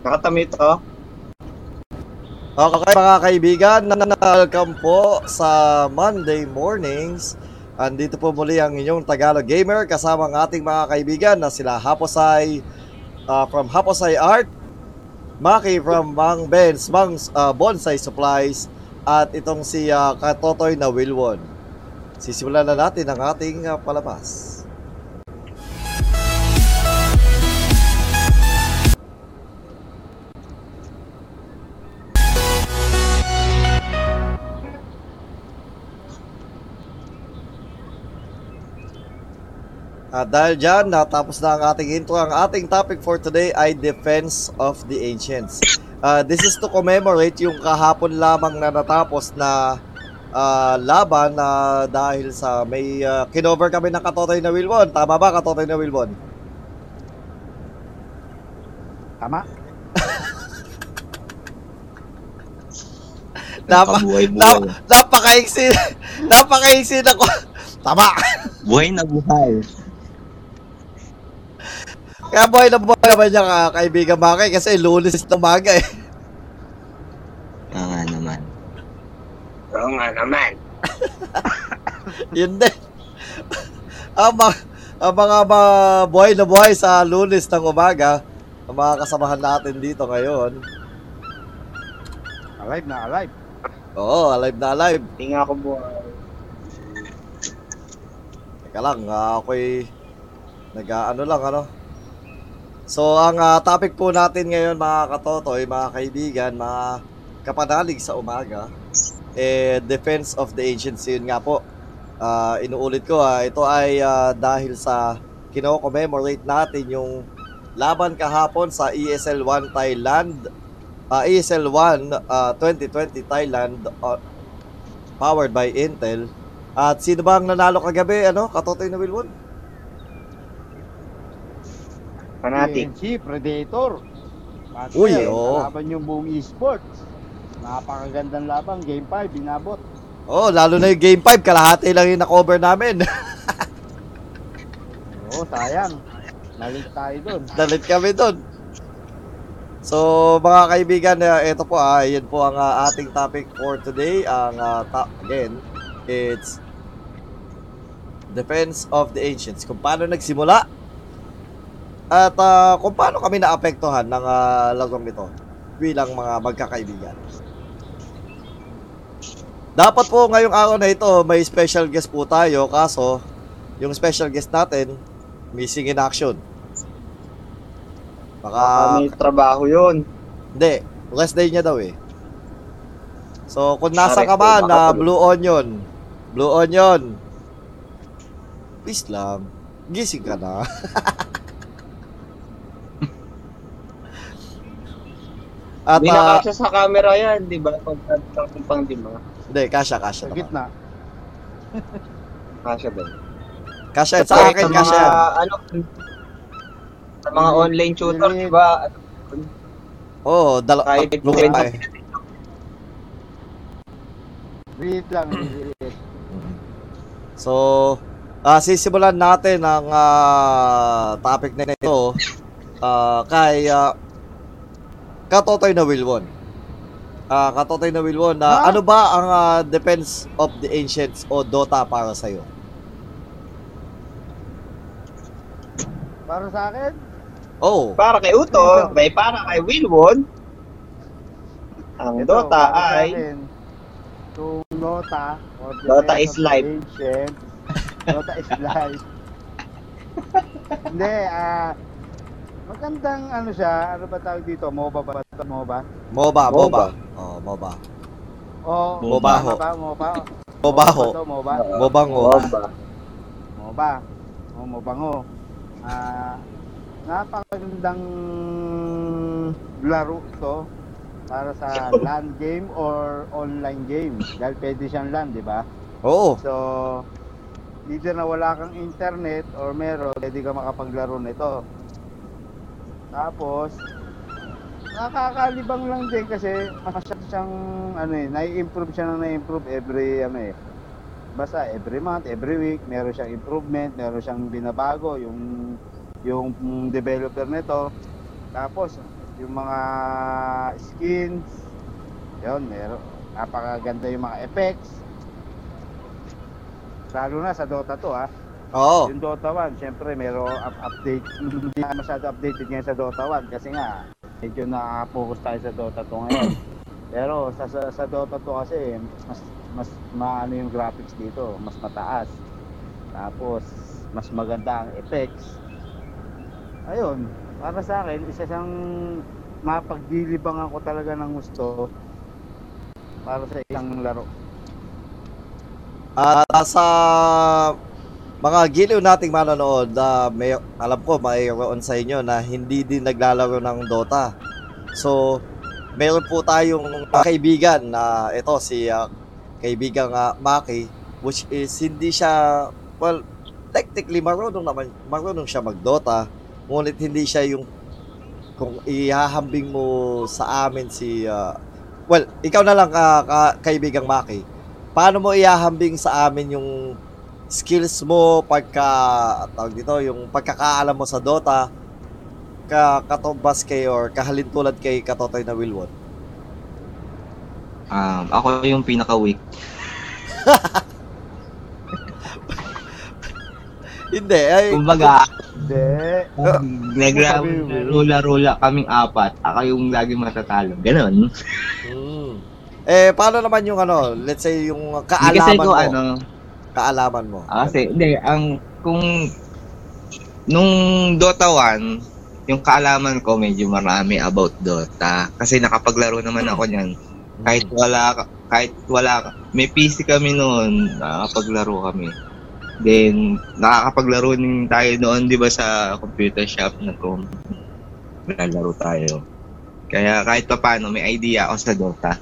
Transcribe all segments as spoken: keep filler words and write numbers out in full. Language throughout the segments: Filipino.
Nakatamit ako. Okay mga kaibigan, welcome po sa Monday Mornings. Andito po muli ang inyong Tagalog Gamer kasama ng ating mga kaibigan na sila Happosai uh, from Happosai Art, Macky from Mang Mel's uh, Bonsai Supplies, at itong si uh, Katotoy na Wilson. Sisimulan na natin ang ating uh, palabas. At dahil dyan, natapos na ang ating intro. Ang ating topic for today ay Defense of the Ancients. Uh, this is to commemorate yung kahapon lamang na natapos na uh, laban uh, dahil sa may uh, kinover kami ng Katotoy na Wilson. Tama ba, Katotoy na Wilson? Tama. Tama. Napaka-exit. Napaka-exit ako. Tama. Buhay na buhay. Kaya buhay na buhay naman niya ka, Kaibigang Macky, kasi Lunes na maga eh. Oo nga naman. Oo nga naman. Yun din. Ang mga, ang mga, mga buhay na buhay sa Lunes ng umaga, ang mga kasamahan natin dito ngayon. Alive na alive. Oo, alive na alive. Hindi nga ako buhay. Teka lang, uh, ako'y nag-ano lang, ano. So, ang uh, topic po natin ngayon, mga katotoy, mga kaibigan, mga kapanalig sa umaga, eh, Defense of the Ancients, yun nga po. Uh, inuulit ko, ha, ito ay uh, dahil sa kino-commemorate natin yung laban kahapon sa E S L one Thailand, uh, E S L one uh, twenty twenty Thailand, uh, powered by Intel. At sino bang nanalo kagabi, ano, Katotoy na Wilson? Fanatic, P N G, Predator. Pati, uy, oh. Laban yung buong esports. Napakagandang laban, Game five, binabot. Oh, lalo na yung Game five, kalahati lang yung na-cover namin. Oo, oh, sayang. Nalit tayo dun. Nalit kami dun. So, mga kaibigan, ito po ah, yun po ang uh, ating topic for today. Ang uh, top, again, it's Defense of the Ancients. Kung paano nagsimula, at uh, kung paano kami naapektuhan ng uh, lagong ito bilang mga magkakaibigan. Dapat po ngayong araw na ito may special guest po tayo, kaso yung special guest natin missing in action. Baka uh, may trabaho yun. Hindi, rest day niya daw eh. So kung nasa ka man na uh, Blue Onion, Blue Onion, please lang, gising ka na. At, hindi na kasya sa camera yan, di ba? Pagpang-pang, di ba? Hindi, kasya, kasya. Sa gitna. Kasya ba? Kasya, sa akin, kasya yan. Ano, sa mga online tutor, di ba? Oo, dalawa. Kahit bukin pa eh. Read lang, read. So, uh, sisimulan natin ang uh, topic na ito uh, kay... Uh, Katotoy na Wilson. Ah, uh, Katotoy na Wilson. Uh, ano ba ang uh, Defense of the Ancients o Dota para sa iyo? Para sa akin? Oh. Para kay Uto, may para kay Wilson. Ang ito, Dota ay atin, to Dota or Dota is life. Dota is life. Hindi ah uh, magandang ano siya, ano ba tawag dito? MOBA ba? MOBA? MOBA, MOBA. Oh, MOBA. Oh, MOBA. MOBA, MOBA. MOBA. MOBA. MOBA. MOBA. MOBA. Oh, MOBA. Ah, napakagandang laro to para sa LAN game or online game. Dahil pwede siyang LAN, di ba? Oo. So, either na wala kang internet or meron, pwede ka makapaglaro nito. Tapos, nakakalibang lang din kasi masyado siyang, ano eh, nai-improve siya na nai-improve every, ano eh, basta every month, every week, meron siyang improvement, meron siyang binabago yung, yung developer nito. Tapos, yung mga skins, yun, meron, napakaganda yung mga effects, lalo na sa Dota two ha. Oo. Yung Dota one, syempre meron update, hindi masyado updated ngayon sa Dota one kasi nga medyo na-focus tayo sa Dota two ngayon. Pero sa, sa, sa Dota two kasi mas mas maano yung graphics dito, mas mataas. Tapos mas maganda ang effects. Ayun, para sa akin, isa siyang mapagdilibangan ko talaga ng gusto para sa isang laro. At uh, sa mga giliw nating manonood, uh, may, alam ko mayroon sa inyo na hindi din naglalaro ng Dota. So, meron po tayong uh, kaibigan na uh, ito, si uh, Kaibigang uh, Macky, which is hindi siya, well, technically marunong naman, marunong siya mag-Dota, ngunit hindi siya yung, kung ihahambing mo sa amin si, uh, well, ikaw na lang uh, ka, Kaibigang Macky. Paano mo iahambing sa amin yung skills mo pagka tawag dito, yung pagkakaalam mo sa Dota ka katobas kay or kahalintulad kay Katotoy na Wilson? Um, ako yung pinaka-weak. Hindi, ay kumbaga, hindi. Nagrarula-rula kaming apat. Ako yung lagi matatalo. Ganun. Eh, paano naman yung ano, let's say, yung kaalaman ko, mo? Ano, kaalaman mo. Ah, kasi, hindi, ang, kung, nung Dota one, yung kaalaman ko medyo marami about Dota. Kasi nakapaglaro naman ako niyan. Kahit wala, kahit wala, may P C kami noon, nakapaglaro kami. Then, nakakapaglaro din tayo noon, di ba, sa computer shop na kung nalaro tayo. Kaya kahit pa paano, may idea ako sa Dota.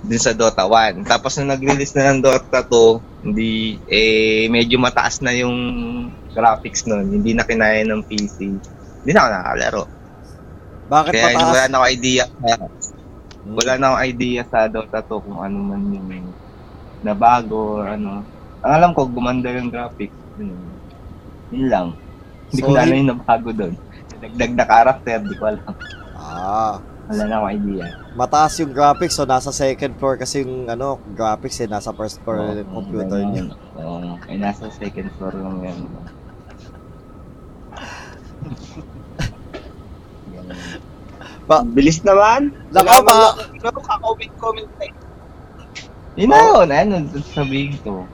Dun sa Dota one. Tapos nung nag-release na ng Dota two, hindi, eh, medyo mataas na yung graphics nun. Hindi na kinaya ng P C. Hindi na ako nakalaro. Bakit kaya mataas? Wala na akong idea. Wala na akong idea sa Dota two kung ano man yung nabago, ano. Ang alam ko, gumanda yung graphics. Yun lang. Hindi so, ko na alam yung nabago dun. Dagdag na character, di ko alam. Ah. Wala na akong idea. Mataas yung graphics, so nasa second floor kasi yung ano, graphics eh, nasa first floor oh, yung computer niya. Oo, oh, eh, nasa second floor lang yan. Ba, bilis naman! Laka, ba? Laka, kaka-comment-comment tayo. Yun na yun, ano, sabihin ko.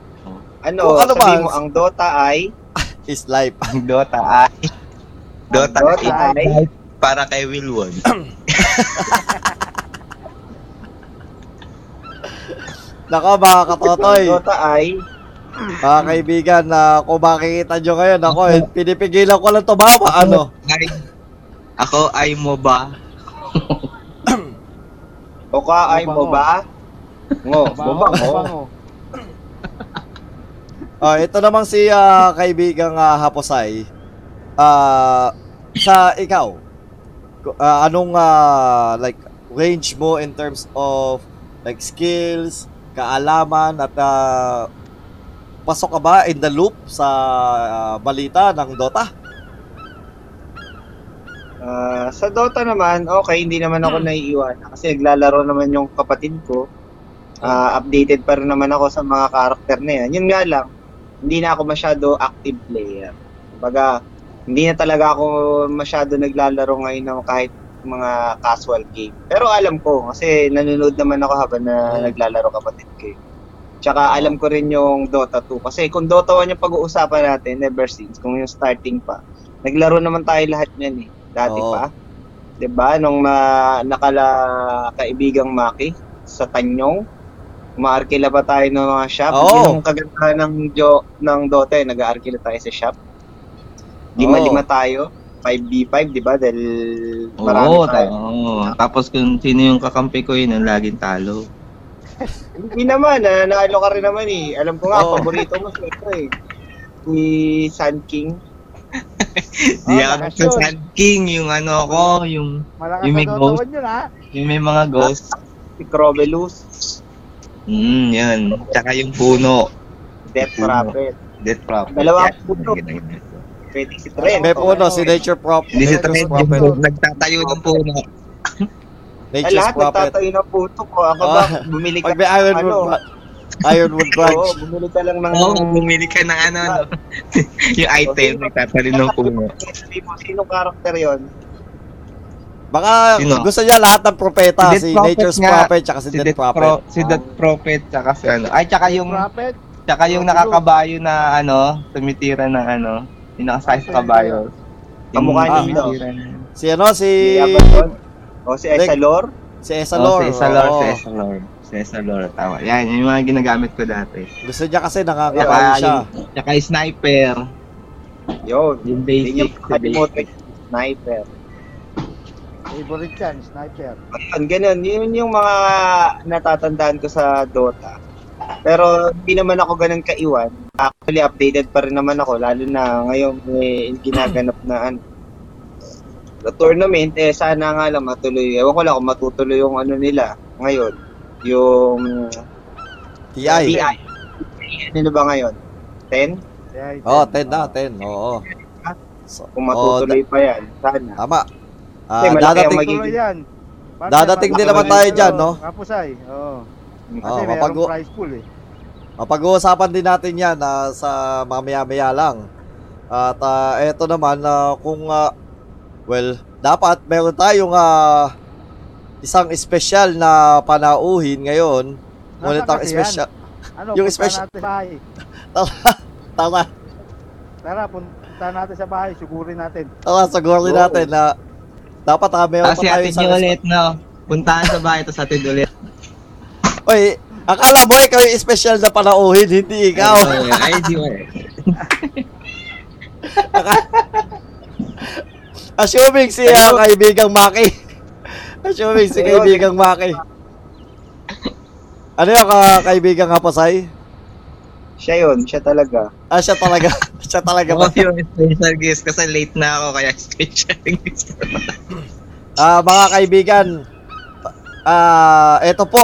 Ano, ano sabihin mo, ang Dota ay... is life. Ang Dota ay... Dota, Dota ay... ay... para kay Wilson. Nako mga Katotoy, mga kaibigan, uh, kung makikita nyo ngayon, ako, pinipigilan ko lang tumama, ano? Ay, ako ay MOBA. O ka ay MOBA? Ngo, MOBA mo. Oh, ito namang si uh, kaibigang uh, Happosai. Uh, sa ikaw, uh, anong uh, like range mo in terms of like skills, kaalaman at uh, pasok ka ba in the loop sa uh, balita ng Dota? Uh, sa Dota naman, okay, hindi naman ako hmm. naiiwan kasi naglalaro naman yung kapatid ko. Uh, updated pa rin naman ako sa mga karakter na yan. Yun nga lang, hindi na ako masyado active player. Baga, hindi na talaga ako masyado naglalaro ngayon ng kahit mga casual game. Pero alam ko, kasi nanonood naman ako habang na naglalaro kapatid ko. Tsaka alam ko rin yung Dota two. Kasi kung Dota one yung pag-uusapan natin, never since, kung yung starting pa. Naglaro naman tayo lahat niyan eh. Dati oh. pa. Diba? Nung uh, nakala Kaibigang Macky sa Tanyong, umaarkila pa tayo ng mga shop. Yung oh. kagandahan ng, jo- ng Dota eh, nag-aarkila tayo sa shop. Lima-lima oh. tayo. five v five, di ba? Dahil marami oh, tayo. Oh. Tapos kung sino yung kakampi ko yun, ang laging talo. Hindi naman, ah, naalo ka rin naman eh. Alam ko nga, oh. paborito mo sa ito eh. Si Sun King. Di oh, ako sa Sun King, yung ano ko, yung, yung may ghost. Yun, yung may mga ghost. Si Crovelus. Mm, yan. Tsaka yung puno. Death Prophet. Death Prophet. Dalawang puno. pwedeng si Tren. May puno, si Nature Prophet. Hindi si Tren, nagtatayo ng puno. Nature's Prophet. Lahat nagtatayo ng puno ko. Ako ba, bumili ka ng ano? Ironwood Branch. Oo, bumili ka lang ng... Oo, bumili ka ng ano, yung item, nagtatayo ng puno. Sinong karakter yon? Baka sino? Gusto niya lahat ng propeta, si, si Nature's nga. Prophet, tsaka si, si Death Prophet. Pro, si Death Prophet, tsaka si ano. Ay, tsaka yung, tsaka yung nakakabayo na ano, tumitira ng ano, yung nakasakay sa kabayo. Kamukha niyo. Si ano, si... O, si Esalor? Si Esalor. Si Esalor, si Esalor. Si Esalor, tama. Yan, yung mga ginagamit ko dati. Gusto niya kasi nakakabayo siya. Tsaka yung Sniper. Yun, yung basic. Sniper. Favorite yan, Sniper. Ganun, yun yung mga natatandaan ko sa Dota. Pero hindi naman ako ganun kaiwan. Actually, updated pa rin naman ako. Lalo na ngayon may ginaganap na ano, tournament. Eh, sana nga lang matuloy. Ewan ko lang kung matutuloy yung ano nila ngayon. Yung... T I. T I. Ano ba ngayon? ten? Oo, ten na, ten. Oo. Kung matutuloy pa yan, sana. Tama. Ah, uh, dadating magiging... yan. Bate, dadating din naman tayo diyan, no? Happosai. Oo. Kasi may prize pool eh. Mapag-uusapan din natin 'yan uh, sa mamaya-maya lang. At uh, eto naman uh, kung uh, well, dapat meron tayong uh, isang special na panauhin ngayon. Ngunit ang special. Ano, yung special natin sa bahay. Tama. Tara, punta natin sa bahay, sugurin natin. Tara, sugurin natin na uh, dapat ah, meron pa tayo sa ulit, no? Puntahan sa bahay, tapos atin ulit. Oy, akala mo ikaw yung special na panauhin, hindi ikaw. Ay, di mo eh. Assuming si uh, Kaibigang Macky. Assuming si Kaibigang Macky. Ano yung uh, Kaibigang Happosai? Siya yun, siya talaga. Ah, siya talaga. Siya talaga ba? Yung special guest kasi late na ako kaya special guest. Ah, uh, mga kaibigan. Ah, uh, ito po.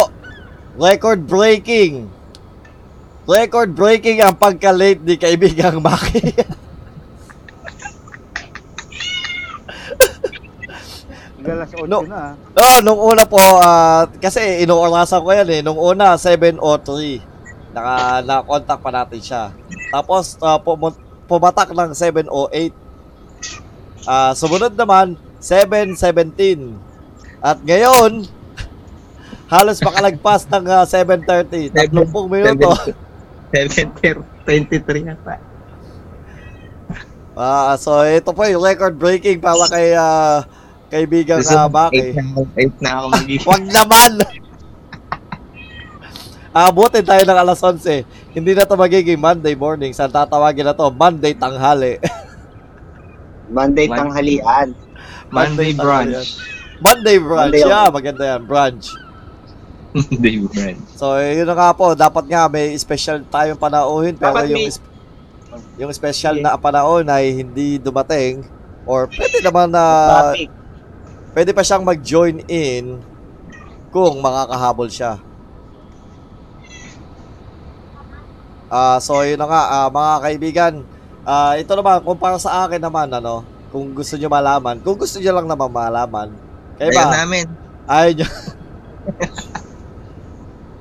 Record breaking. Record breaking ang pagka-late ni Kaibigang Macky. Galas otso no, na. Oh, nung una po uh, kasi inoorasan ko yan eh. Nung una seven oh three. Naka, na-contact pa natin siya. Tapos, uh, pum- pumatak ng seven oh eight. Uh, sumunod naman, seven seventeen. At ngayon, halos makalagpas ng uh, seven thirty. Tatlong pong minuto. seven twenty-three na pa. Uh, so, ito po yung record-breaking para kay uh, Kaibigang uh, Macky. eight na ako magiging. Huwag naman! Abutin ah, tayo ng alas onse. Hindi na ito magiging Monday morning. Saan tatawagin na ito? Monday tanghali. Monday tanghalian. Monday, Monday brunch. Monday brunch. Monday yeah, maganda yan. Brunch. Monday brunch. So, yun na nga po. Dapat nga may special tayong panauhin. Pero yung, isp- yung special yeah. na panahon ay hindi dumating. Or pwede naman na... Uh, pwede pa siyang mag-join in kung makakahabol siya. Ah, uh, so yun na nga uh, mga kaibigan. Ah, uh, ito naman kung para sa akin naman ano, kung gusto niyo malaman, kung gusto niyo lang naman malaman. Kaya ba? Ayun namin. Ayun.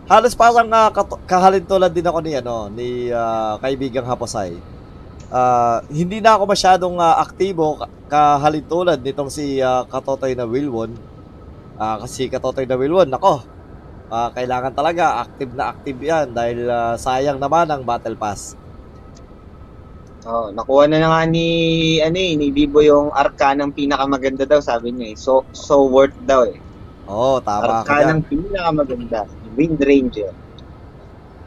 Halos parang uh, kahalintulad din ako ni ano, ni uh, Kaibigang Happosai. Ah, uh, hindi na ako masyadong uh, aktibo kahalintulad nitong si uh, Katotoy na Wilson. Ah, uh, kasi Katotoy na Wilson, nako. Uh, kailangan talaga, active na active yan dahil uh, sayang naman ang battle pass. Oh, nakuha na na nga ni, ano eh, ni Bibo yung arkanang pinakamaganda daw, sabi niya eh. So, so worth daw eh. Oo, oh, tama. Arkanang pinakamaganda, Wind Ranger.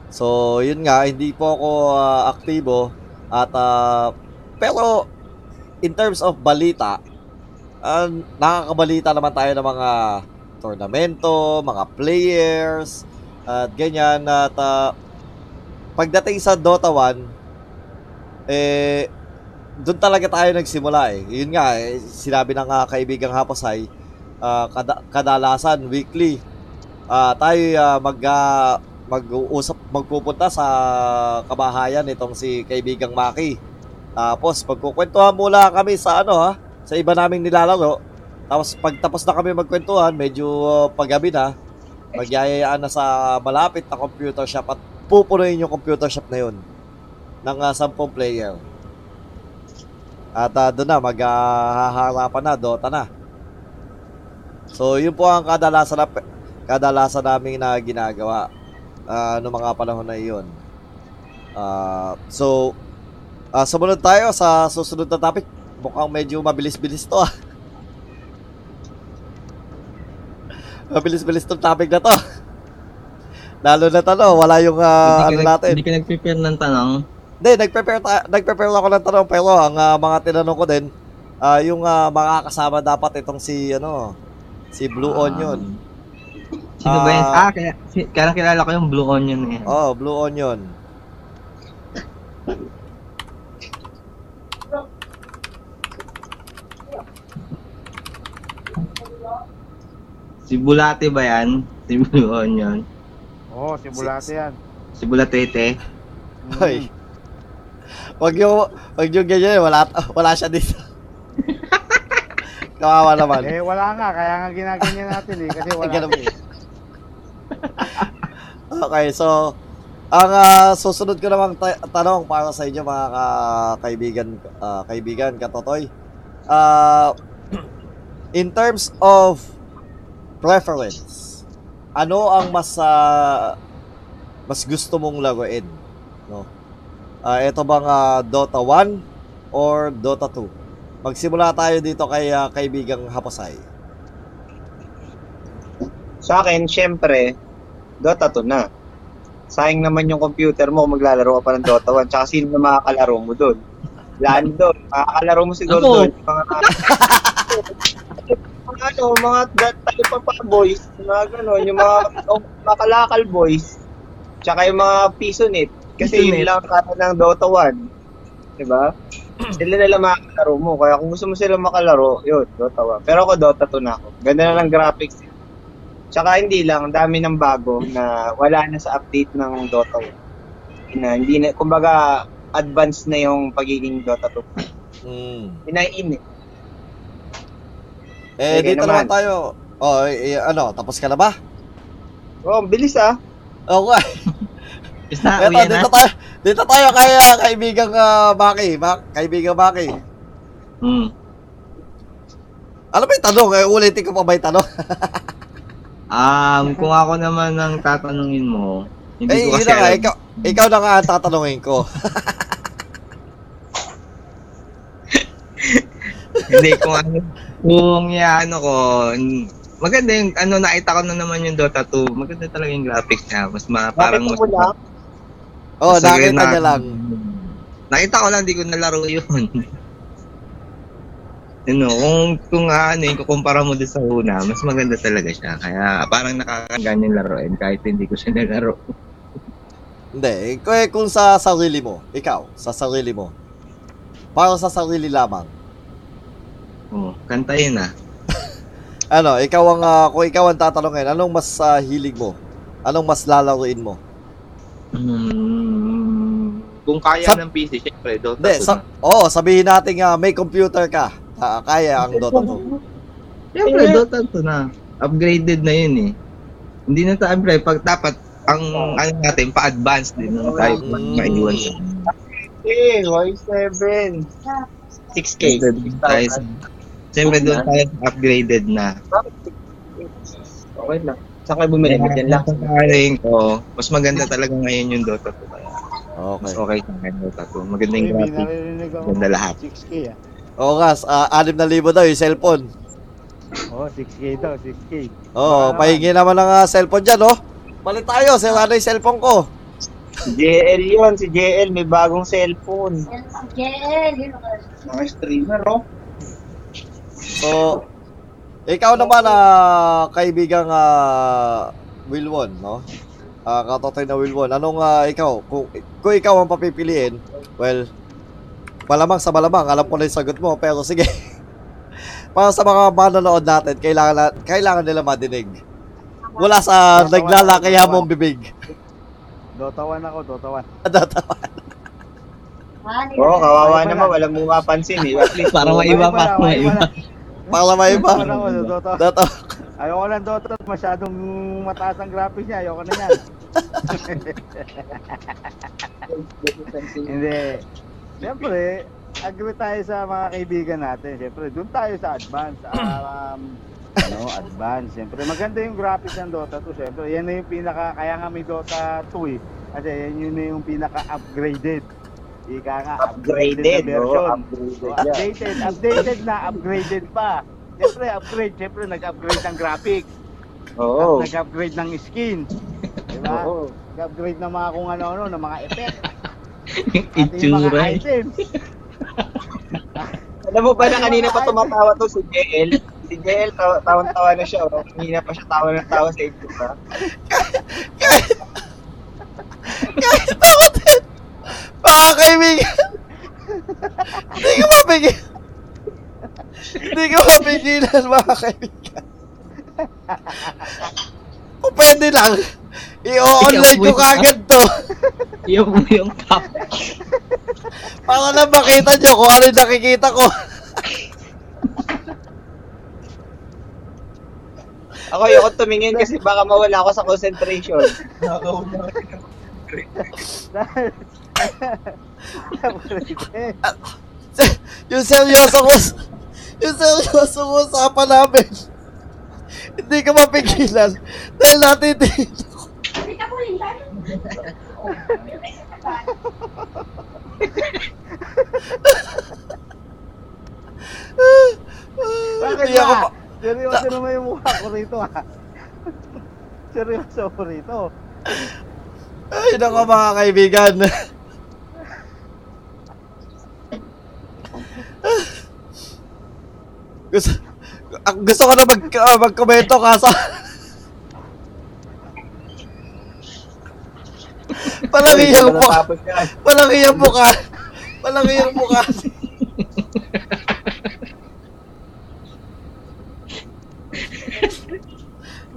So, yun nga, hindi po ako uh, aktibo. At, uh, pero, in terms of balita, uh, nakakabalita naman tayo ng mga... tournamento, mga players, at ganyan. At uh, pagdating sa Dota one, eh, doon talaga tayo nagsimula eh. Yun nga, eh, sinabi ng uh, Kaibigang Happosai, uh, kad- kadalasan, weekly, uh, tayo uh, mag, uh, mag-uusap, magpupunta sa kabahayan itong si Kaibigang Macky. Tapos pagkukwentuhan mula kami sa ano ha, sa iba naming nilalaro. Tapos pagtapos na kami magkwentuhan, medyo paggabi na, magyayayaan na sa malapit na computer shop at pupunuin yung computer shop na yun ng uh, sampung player. At uh, doon na, maghaharapan na, Dota na. So yun po ang kadalasan, na, kadalasan namin na ginagawa uh, noong mga panahon na yun. Uh, so, Uh, sumunod tayo sa susunod na topic. Mukhang medyo mabilis-bilis to ah. Mabilis-bilis tong topic na to. Lalo na talo, wala yung uh, ano natin. Hindi ka nag-prepare ng tanong? Hindi, nag-prepare, ta- nag-prepare ako ng tanong. Pero ang uh, mga tinanong ko din, uh, yung uh, mga kasama dapat itong si, ano, si Blue Onion. Um, sino uh, ba yun? Ah, kaya, kaya kilala ko yung Blue Onion eh. Oo, oh, Blue Onion. Si Bulate ba yan? Si Blue Onion. Oo, oh, si Bulate yan. Si Bulatete. Mm. Hoy. Wag yung, wag yung ganyan. Wala, wala siya dito. Kawawa naman. Eh, wala nga. Kaya nga ginaganyan natin eh. Kasi wala nga eh. Okay, so, ang uh, susunod ko namang ta- tanong para sa inyo mga ka- kaibigan, uh, kaibigan, katotoy. Uh, in terms of preference, ano ang mas uh, mas gusto mong laruin, no? Ah, uh, ito bang uh, Dota one or Dota two? Magsimula tayo dito kay uh, kaibigang Happosai. Sa akin, syempre, Dota two na. Sayang naman yung computer mo, maglalaro ka pa ng Dota one, tsaka sino na makakalaro mo doon? Laan doon, makakalaro mo siguro doon mga ano, mga talipapa boys, mga gano'n, yung mga, oh, mga kalakal boys, tsaka yung mga pisonit, kasi yun lang kata ng Dota one, diba? Sila nalang makakalaro mo, kaya kung gusto mo sila makalaro, yun, Dota one. Pero ako Dota two na ako, ganda na lang graphics. Tsaka hindi lang, dami ng bago na wala na sa update ng Dota one. Na, hindi na, kumbaga, advanced na yung pagiging Dota two. Mm. Inain eh. Eh, okay, dito naman tayo. Oh, eh, ano, tapos ka na ba? Oh, bilis ah. Okay. Isa, dito, dito tayo. Dito tayo kay uh, kaibigang uh, Macky, Ma- kaibigang Macky. Hmm. Ano ba 'yung tanong? Eh, ulitin ko pa ba 'yung tanong? um, kung ako naman ang tatanungin mo, hindi eh, ko kasi na, alam. Ikaw, ikaw na nga ang tatanungin ko. Hindi ko ano. Kung yan, ano ko, maganda yung, ano, nakita ko na naman yung Dota two. Maganda talaga yung graphics niya. Mas ma, parang mas... Nakita Oo, oh, nakita niya lang. Nakita ko lang, di ko nalaro yun. You know, kung, kung ano yung kukumpara mo din sa una, mas maganda talaga siya. Kaya parang nakakaganyan yung laruin kahit hindi ko siya nalaro. Hindi, kung, kung sa sarili mo, ikaw, sa sarili mo, parang sa sarili lamang. Oh, kantahin ah. Ano, ikaw ang uh, kung ikaw ang tatanungin, anong mas uh, hilig mo? Anong mas lalaruin mo? Hmm, kung kaya Sab- ng P C, syempre Dota two. Sa- oh, sabihin natin nga uh, may computer ka. Uh, kaya ang Dota two. Syempre yeah. Dota two na. Upgraded na 'yun eh. Hindi na tayo pag dapat ang oh. ano natin pa-advance din ng type maiwan. Eh, Y seven. six K. Siyempre doon tayo upgraded na. Okay lang. Saan kayo bumili? Yan lang. Sakaling ko, mas maganda talaga ngayon yung Dota two. Okay. Mas okay sa akin Dota two. Maganda yung graphic. Maganda lahat. six K ah. Oo nga, uh, six thousand daw yung cellphone. Oo, oh, six K daw, six K. Oo, oh, pahingi naman ng uh, cellphone dyan, oh. Malit tayo, sila na yung cellphone ko. Si J L yun, si J L may bagong cellphone. J L, yun mga streamer, oh. So, ikaw naman, uh, kaibigang uh, Wilwon, no? Uh, Katotoy na Wilwon. Anong uh, ikaw? Kung, kung ikaw ang papipiliin, well, malamang sa malamang, alam ko na yung sagot mo, pero sige. Para sa mga manonood natin, kailangan, na, kailangan nila madinig. Wala sa naglalakaya mong bibig. Dota one ako, Dota one. Dota one. Oo, oh, kawawa ay, naman. Walang mapapansin eh. At least, para maiba pa. Para maiba. Dota. Ayoko lang Dota. Masyadong mataas ang graphics niya. Ayoko na yan. Hindi. Siyempre, agree tayo sa mga kaibigan natin. Siyempre, doon tayo sa advance. Um, ano, advance. Siyempre, maganda yung graphics ng Dota two. Siyempre, yan na yung pinaka, kaya nga may Dota two eh. Kasi yan yun na yung pinaka-upgraded. Ika nga, upgraded, upgraded version. Bro, upgraded, so, updated, yeah. updated na, upgraded pa. Siyempre, upgrade. Siyempre, nag-upgrade ng graphics. Oh. Nag-upgrade ng skin. Diba? Oh. Nag-upgrade ng mga kung ano-ano, ng mga effects. Itsura. Alam mo ba na kanina pa tumatawa to si J L? Si J L tawang-tawa na siya. Oh. Kanina pa siya tawa ng tawa sa itsura. Guys, takot yan! Mga kaibigan! Hindi ko mapigil! Hindi ko mapigilan, mga kaibigan! Kung pwede lang, i-online ko kagad to! Iyaw mo yung top! Para lang makita nyo kung ano nakikita ko! Ako yung tumingin kasi baka mawala ako sa concentration. Ako mawala ako sa concentration. Yung seryoso ko, yung seryoso ko sa usapan namin, hindi ka mapigilan dahil natitigil ako. Bakit ba? Seryoso naman yung mukha ko rito ha. Seryoso ko rito. Ay, naku mga kaibigan. gusto, gusto ko na mag, uh, mag-komento kaso palangiyang mukha. Palangiyang mukha. Palangiyang mukha.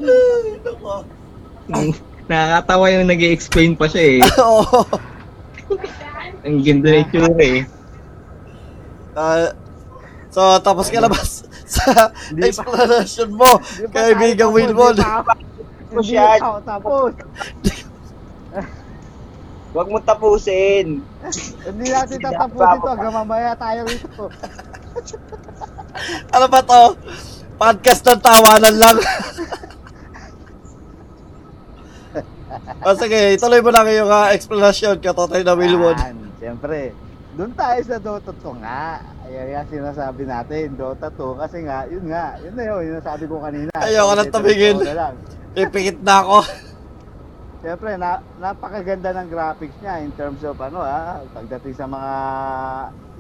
Ay, naku. Nakakatawa yung nag-i-explain pa siya eh. Oo. Ang ganda na itsura eh. Uh, so, tapos ka labas sa explanation mo, kaibigang Wilmon. Hindi ako tapos. Huwag mo tapusin. Hindi natin tatapusin ito. Hanggang mamaya tayo rito. Ano ba to? Podcast ng tawanan lang. O sige, ituloy mo na kayong uh, explanation, Katotoy na Wilmon. Siyempre, doon tayo sa Dota two nga. Ayan nga sinasabi natin, Dota two. Kasi nga, yun nga, yun na yun, yun nasabi ko kanina. Ayoko na tumigil. Ipikit na ako. Siyempre, na, napakaganda ng graphics niya in terms of ano ha, pagdating sa mga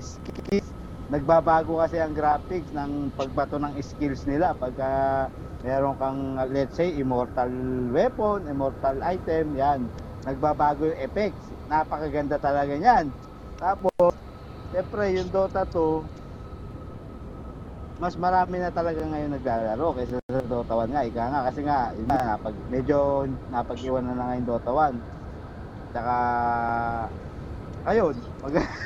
skills. Nagbabago kasi ang graphics ng pagbato ng skills nila. Pagka... meron kang, let's say, immortal weapon, immortal item, yan. Nagbabago yung effects. Napakaganda talaga yan. Tapos, siyempre, yung Dota two, mas marami na talaga ngayon naglalaro kaysa sa Dota one nga. Ika nga, kasi nga, yun na, napag, medyo napag-iwan na na nga yung Dota one. Tsaka, ayun, maganda.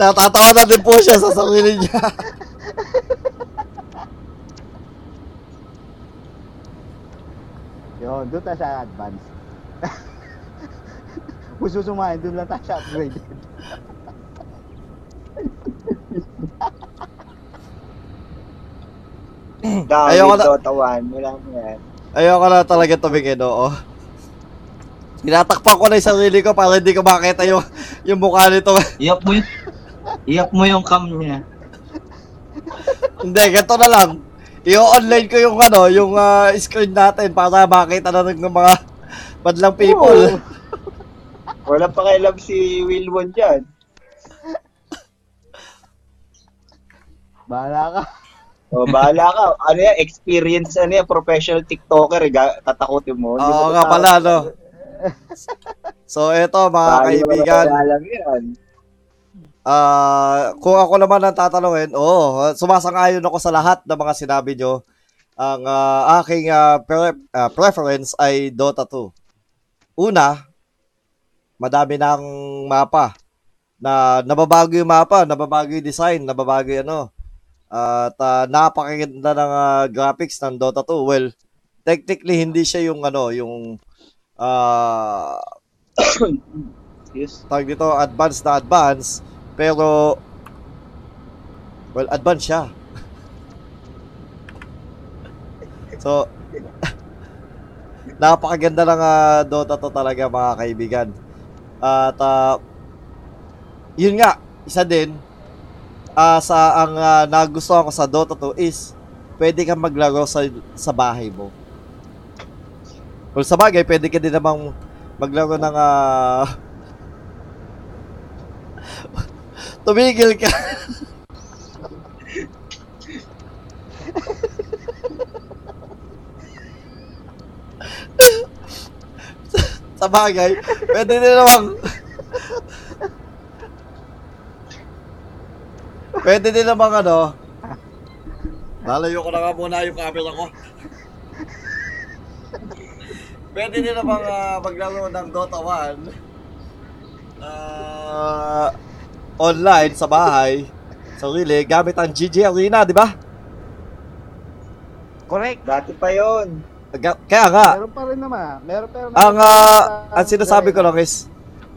Natatawa natin po siya sa sarili niya. Yun, doon tayo sa advance. Kung susumahin, doon lang tayo sa upgraded. Ayoko na tawan, wala mo yan. Ayoko na talaga tumingin, oo. Tinatakpan ko na yung sarili ko para hindi ko makita yung, yung mukha nito. Iyak mo, iyak mo yung cam niya. Hindi, ganito na lang. I-online ko yung ano, yung uh, screen natin para makita na ng mga badlang people. Wala pa kailam si Wilmon dyan. Bahala ka. O, bahala ka. Ano yan, experience, ano yan, professional TikToker, tatakutin mo. Oo nga pala, ano. So eto mga Bali kaibigan. Ah, uh, kung ako naman ang tatanungin, oo, oh, sumasang-ayon ako sa lahat ng mga sinabi nyo. Ang uh, aking uh, pre- uh, preference ay Dota two. Una, madami ng mapa na nababago yung mapa, nababago yung design, nababago yung ano. At uh, napakaganda ng uh, graphics ng Dota two. Well, technically hindi siya yung ano, yung uh, yes, tag dito advance na advance, pero well, advance siya. So napakaganda ng uh, Dota two talaga, mga kaibigan. At uh, yun nga, isa din uh, sa ang uh, nagustuhan ko sa Dota two is pwede kang maglaro sa, sa bahay mo. Kung sa bagay, pwede ka din namang maglaro ng uh, tumigil ka. Sa bagay, pwede din namang Pwede din naman ano. Lalayo ko na nga muna yung camera ko. Pwede din naman uh, maglaro ng Dota one uh, online sa bahay, sa relay, gamit ang G G Arena, di ba? Correct. Dati pa yun. Kaya nga. Meron pa rin naman. Meron pa rin naman. Ang, uh, ang sinasabi ko lang is,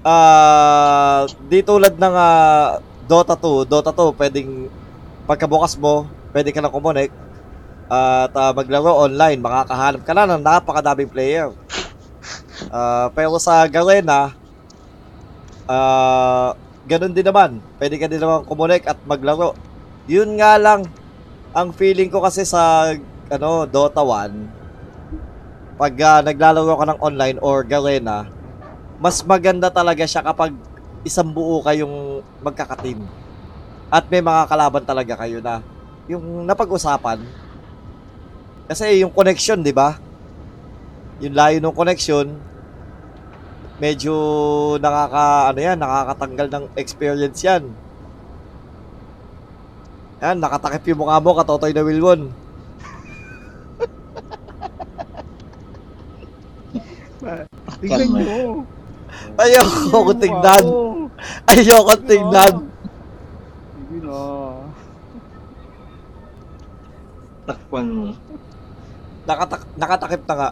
uh, di tulad ng... Uh, Dota two, Dota two, pwedeng pagkabukas mo, pwede ka na kumonek at uh, maglaro online, makakahanap ka na ng napakadaming player. Uh, pero sa Garena, uh, ganun din naman, pwede ka din naman kumonek at maglaro. Yun nga lang, ang feeling ko kasi sa ano, Dota one, pag uh, naglalaro ka ng online or Garena, mas maganda talaga siya kapag isang buo kayong magkakateam at may mga kalaban talaga kayo na yung napag-usapan, kasi yung connection, di ba, yung layo ng connection medyo nakaka ano yan, nakakatanggal ng experience yan. Yan, nakatakip yung mukha mo, Katotoy na Wilson. Tignan nyo. Ayoko ko tignan. Ayoko tignan. Hindi na. Takpan mo. Nakatak- nakatakip na nga.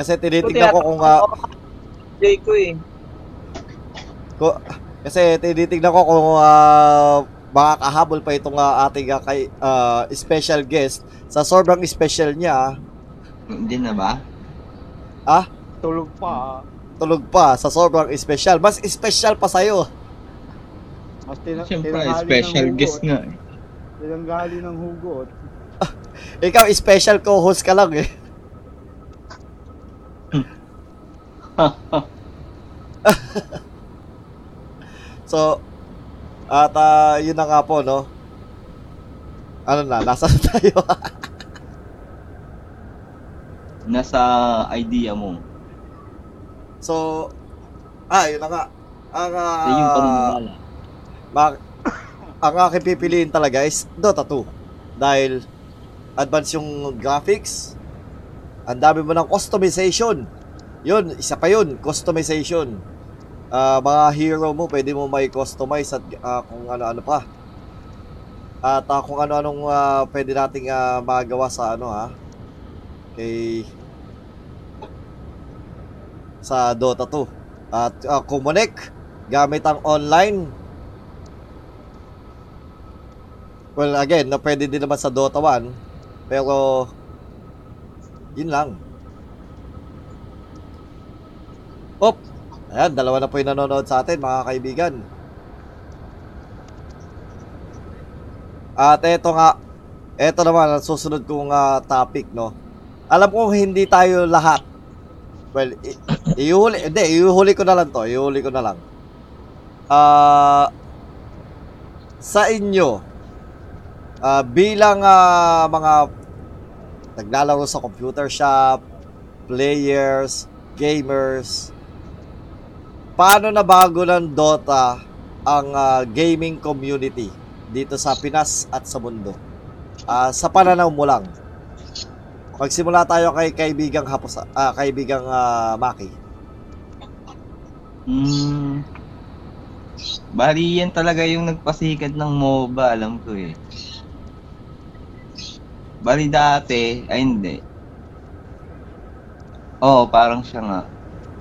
Kasi tinitignan ko kung nga... Jay ko eh. Kasi tinitignan ko kung uh, makakahabol pa itong uh, ating uh, kay, uh, special guest. Sa sobrang special niya. Hindi na ba? Ah? Tulog pa. Tulog pa sa sobrang special. Mas special pa sa'yo. Mas tina- Siyempre, special guest nga eh. Tinanggali ng hugot. Ah, ikaw, special co-host ka lang eh. So, at uh, yun na nga po, no? Ano na, nasaan tayo? Nasa idea mo. So, ah, yun na nga. Ang, uh, yung panunala. Bak- ang aking pipiliin talaga is Dota two. Dahil, advance yung graphics. Ang dami mo ng customization. Yun, isa pa yun, customization. Uh, mga hero mo, pwede mo may customize at uh, kung ano-ano pa. At uh, kung ano-anong uh, pwede nating uh, magawa sa ano, ha. Kay... sa Dota two. At uh, kumonek gamit ang online. Well, again, na pwede din naman sa Dota one, pero yun lang. Op. Ayan, dalawa na po yung nanonood sa atin, mga kaibigan. At eto nga, eto naman ang susunod kong uh, topic, no. Alam ko hindi tayo lahat. Well, i- iuhuli, hindi, iuhuli ko na lang to, iuhuli ko na lang. Uh, sa inyo, uh, bilang uh, mga naglalaro sa computer shop, players, gamers, paano nabago ng Dota ang uh, gaming community dito sa Pinas at sa mundo? Uh, sa pananaw mo lang. Magsimula tayo kay Kaibigang Happosai, ah, Kaibigang uh, Macky. Mm. Bali, yan talaga yung nagpasikat ng MOBA, alam ko eh. Bali dati, ay hindi. Oo, oh, parang siya nga.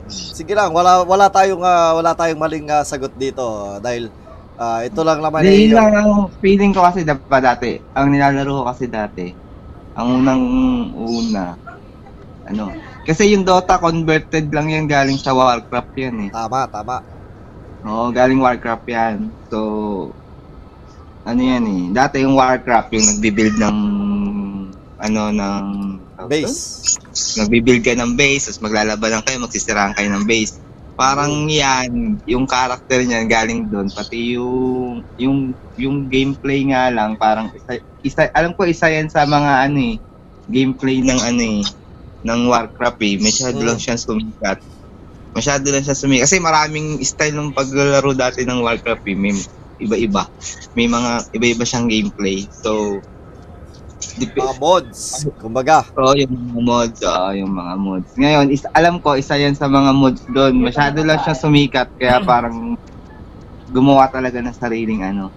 Sige lang, wala wala tayong uh, wala tayong maling uh, sagot dito dahil uh, ito lang naman eh. Yung... lang ang feeling ko kasi dapat dati. Ang nilalaro ko kasi dati, ang unang una ano, kasi yung Dota converted lang yan, galing sa Warcraft yan eh. Tama, tama. Oo, galing Warcraft yan. So ano yan eh, dati yung Warcraft yung nagbi-build ng ano ng base. Nagbi-build ka ng base, tapos maglalaban kayo, magsisiraan kayo ng base. Parang yan, yung character niyan galing doon, pati yung yung yung gameplay nga lang parang isa, isa alam ko isa yan sa mga ano eh, gameplay ng ano eh, ng Warcraft eh. Masyado lang siyang sumikat. Masyado lang siya sumikat kasi maraming style ng paglalaro dati ng Warcraft eh. May iba-iba. May mga iba-iba siyang gameplay. So Dep- mga mods, kumbaga. Oo, oh, yung mga mods, oh, yung mga mods. Ngayon, is, alam ko, isa yan sa mga mods doon. Masyado lang siya sumikat, kaya parang gumawa talaga ng sariling ano.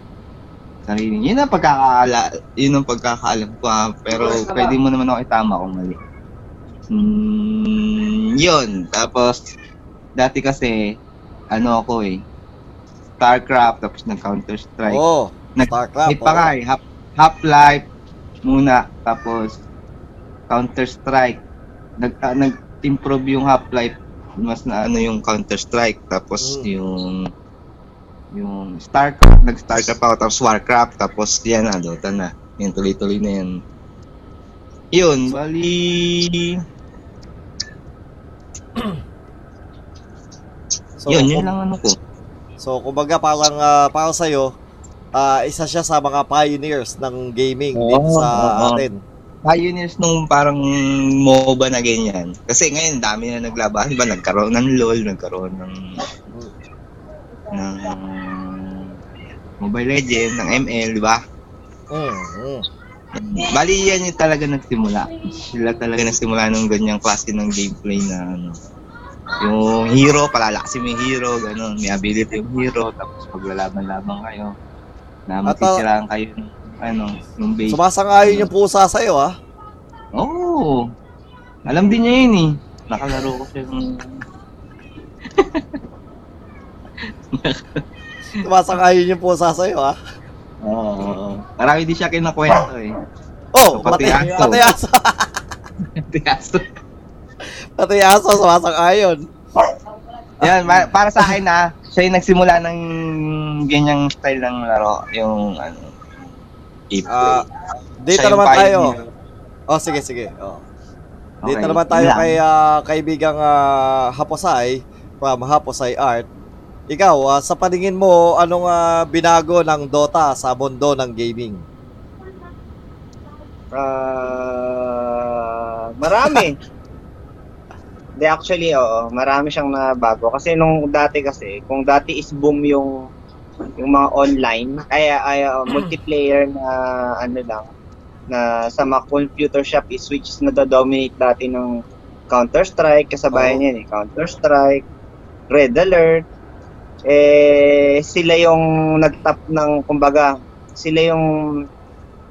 Sariling, yun ang pagkakaala, yun ang pagkakaalam ko ha. Pero pwede mo naman ako itama kung mali. Hmm, yun. Tapos, dati kasi, ano ako eh, Starcraft, tapos nag Counter-Strike. Oo, oh, Starcraft. Nag- pa kay, Half- Half-Life, muna, tapos Counter-Strike. Nag, uh, nag-improve yung Half-Life, mas na ano yung Counter-Strike, tapos mm. yung yung Starcraft, nag-Starcraft ako, tapos Warcraft, tapos yan na, Dota na. Yan, tuloy-tuloy na yan. Yun, bali... so, yun, yun lang ano ko. So, kumbaga parang, uh, parang sa'yo, Uh, isa siya sa mga pioneers ng gaming oh, dito sa oh, atin. Pioneers nung parang MOBA na ganyan. Kasi ngayon, dami na naglaban. Diba, nagkaroon ng LOL, nagkaroon ng, ng Mobile Legends, ng M L, di ba? Mm-hmm. Bali, yan yung talaga nagsimula. Sila talaga nagsimula ng ganyang klase ng gameplay na ano. Yung hero, palalakasin yung hero, ganun. May ability yung hero, tapos paglalaban-laban kayo. Na magsisiraan kayo ng, ano, ng base. Sumasangayon ano. Yung pusa sa'yo, ha? Oo. Oh, alam din niya yun, eh. Nakalaro ko siya ng... Sumasangayon yung pusa sa'yo, ha? Oo. Oh, marami din siya kinakwento, eh. Oh, so, pati aso. Pati aso. Pati aso. Pati aso, sumasangayon. Yan, para sa akin, ha? Siya yung nagsimula ng ganyang style ng laro, yung ano, uh, dito naman tayo. Oh, sige, sige. Oh. Okay. Dito naman tayo kay uh, kaibigang uh, Happosai from Happosai Art. Ikaw, uh, sa paningin mo, anong uh, binago ng Dota sa mundo ng gaming? Uh, marami. De actually, oo, marami siyang nabago kasi nung dati kasi, kung dati is boom yung yung mga online, kaya ay uh, multiplayer na ano lang na sa mga computer shop is which is nado-dominate dati ng Counter-Strike, kasabayan oh. Yan eh, Counter-Strike, Red Alert, eh sila yung nagtap ng kumbaga, sila yung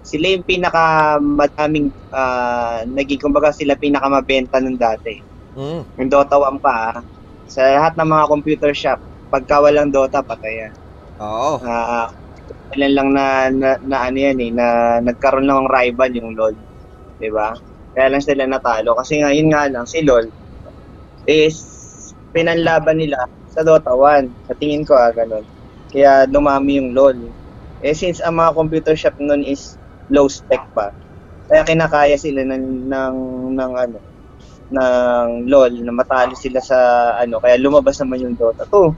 sila yung pinaka madaming uh, naging kumbaga sila pinaka mabenta nung dati. Mm. Yung Dota one pa, sa lahat ng mga computer shop, pagka walang Dota, patay yan. Oo. Uh, ilan lang na, na, na ano yan eh, na nagkaroon ng rival yung LOL. Diba? Kaya lang sila natalo. Kasi nga, yun nga lang, si LOL is pinanlaban nila sa Dota one. Sa tingin ko ah, ganun. Kaya dumami yung LOL. Eh, since ang mga computer shop nun is low spec pa, kaya kinakaya sila ng, ng, ng ano, ng LOL na matalo sila sa ano, kaya lumabas naman yung Dota two.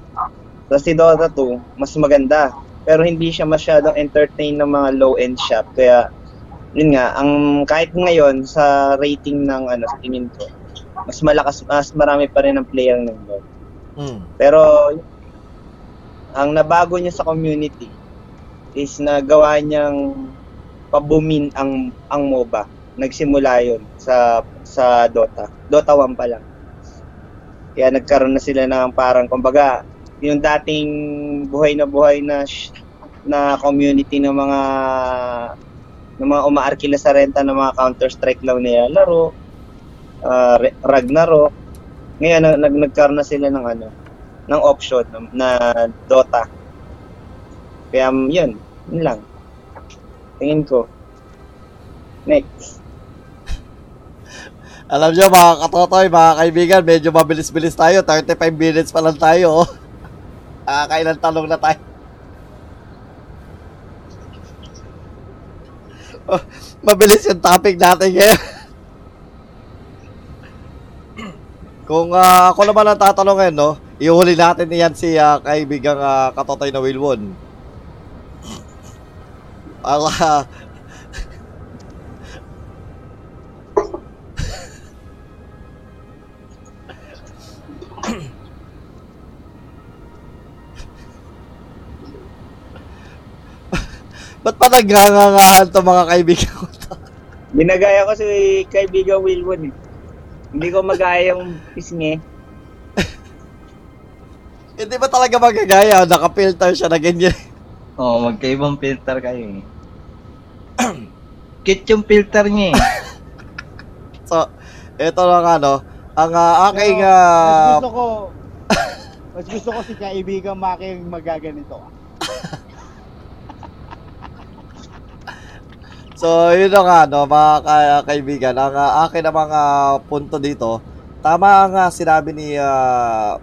Tapos si Dota two, mas maganda. Pero hindi siya masyadong entertain ng mga low-end shop. Kaya, yun nga, ang kahit ngayon sa rating ng ano, sa tingin ko, mas malakas, mas marami pa rin ang player ng LOL. Mm. Pero, ang nabago niya sa community is nagawa niyang pabumin ang, ang MOBA. Nagsimula yun sa sa Dota. Dota one pa lang. Kaya nagkaroon na sila ng parang, kumbaga, yung dating buhay na buhay na na community ng mga ng mga umaarkila sa renta ng mga Counter-Strike lang nila laro, uh, Ragnarok. Ngayon nag nagkaroon na sila ng ano, ng option na Dota. Kaya yun, yun lang. Tingin ko. Next. Alam nyo mga katotoy, mga kaibigan, medyo mabilis-bilis tayo. thirty-five minutes pa lang tayo. Ah, kailan tanong na tayo? Oh, mabilis yung topic natin ngayon. Kung uh, ako naman ang tatanong ngayon, no? Ihuli natin yan si uh, kaibigang uh, katotoy na Wilwon. Ala... Ba't pa naghangangahan ito mga kaibigan ko ito? Binagaya ko si kaibigan Wilwon eh. Hindi ko magaya yung pisngi. Hindi ba talaga magagaya? Nakapilter siya na ganyan. Oo, oh, magkaibang filter kayo eh. Cute yung filter niya eh. So, ito lang ano. Ang uh, aking... Pero, uh... mas gusto ko... mas gusto ko si kaibigan Macky yung magaganito ah. So, yun ang ano, mga ka- kaibigan, ang uh, akin ang mga punto dito, tama ang uh, sinabi ni, uh,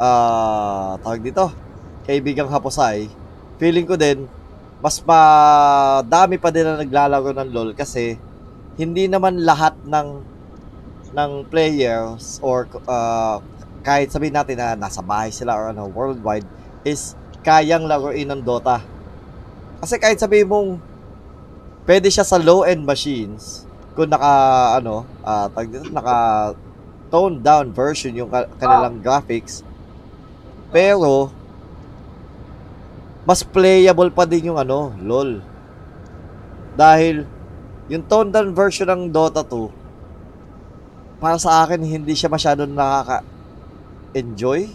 uh, tawag dito, kaibigang Happosai, feeling ko din, mas madami pa din na naglalago ng LOL kasi hindi naman lahat ng, ng players or uh, kahit sabihin natin na nasa bahay sila or ano, worldwide, is kayang laruin ng Dota. Kasi kahit sabihin mong, pwede siya sa low-end machines kung naka, ano, uh, naka-toned down version yung kanilang graphics. Pero, mas playable pa din yung, ano, LOL. Dahil, yung toned down version ng Dota two, para sa akin, hindi siya masyadong nakaka-enjoy.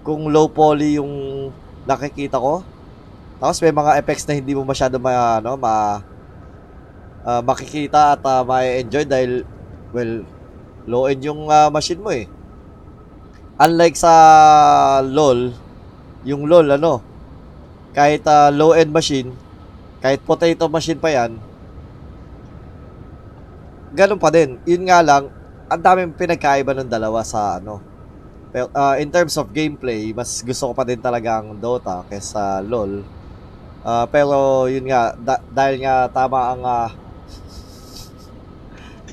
Kung low poly yung nakikita ko. Tapos may mga effects na hindi mo masyadong ma, ano, ma, Uh, makikita at uh, ma-enjoy dahil, well, low-end yung uh, machine mo eh. Unlike sa LOL, yung LOL, ano, kahit uh, low-end machine, kahit potato machine pa yan, ganun pa din. Yun nga lang, ang daming pinagkaiba ng dalawa sa, ano, uh, in terms of gameplay, mas gusto ko pa din talaga ang Dota kaysa LOL. Uh, pero yun nga, da- dahil nga tama ang uh,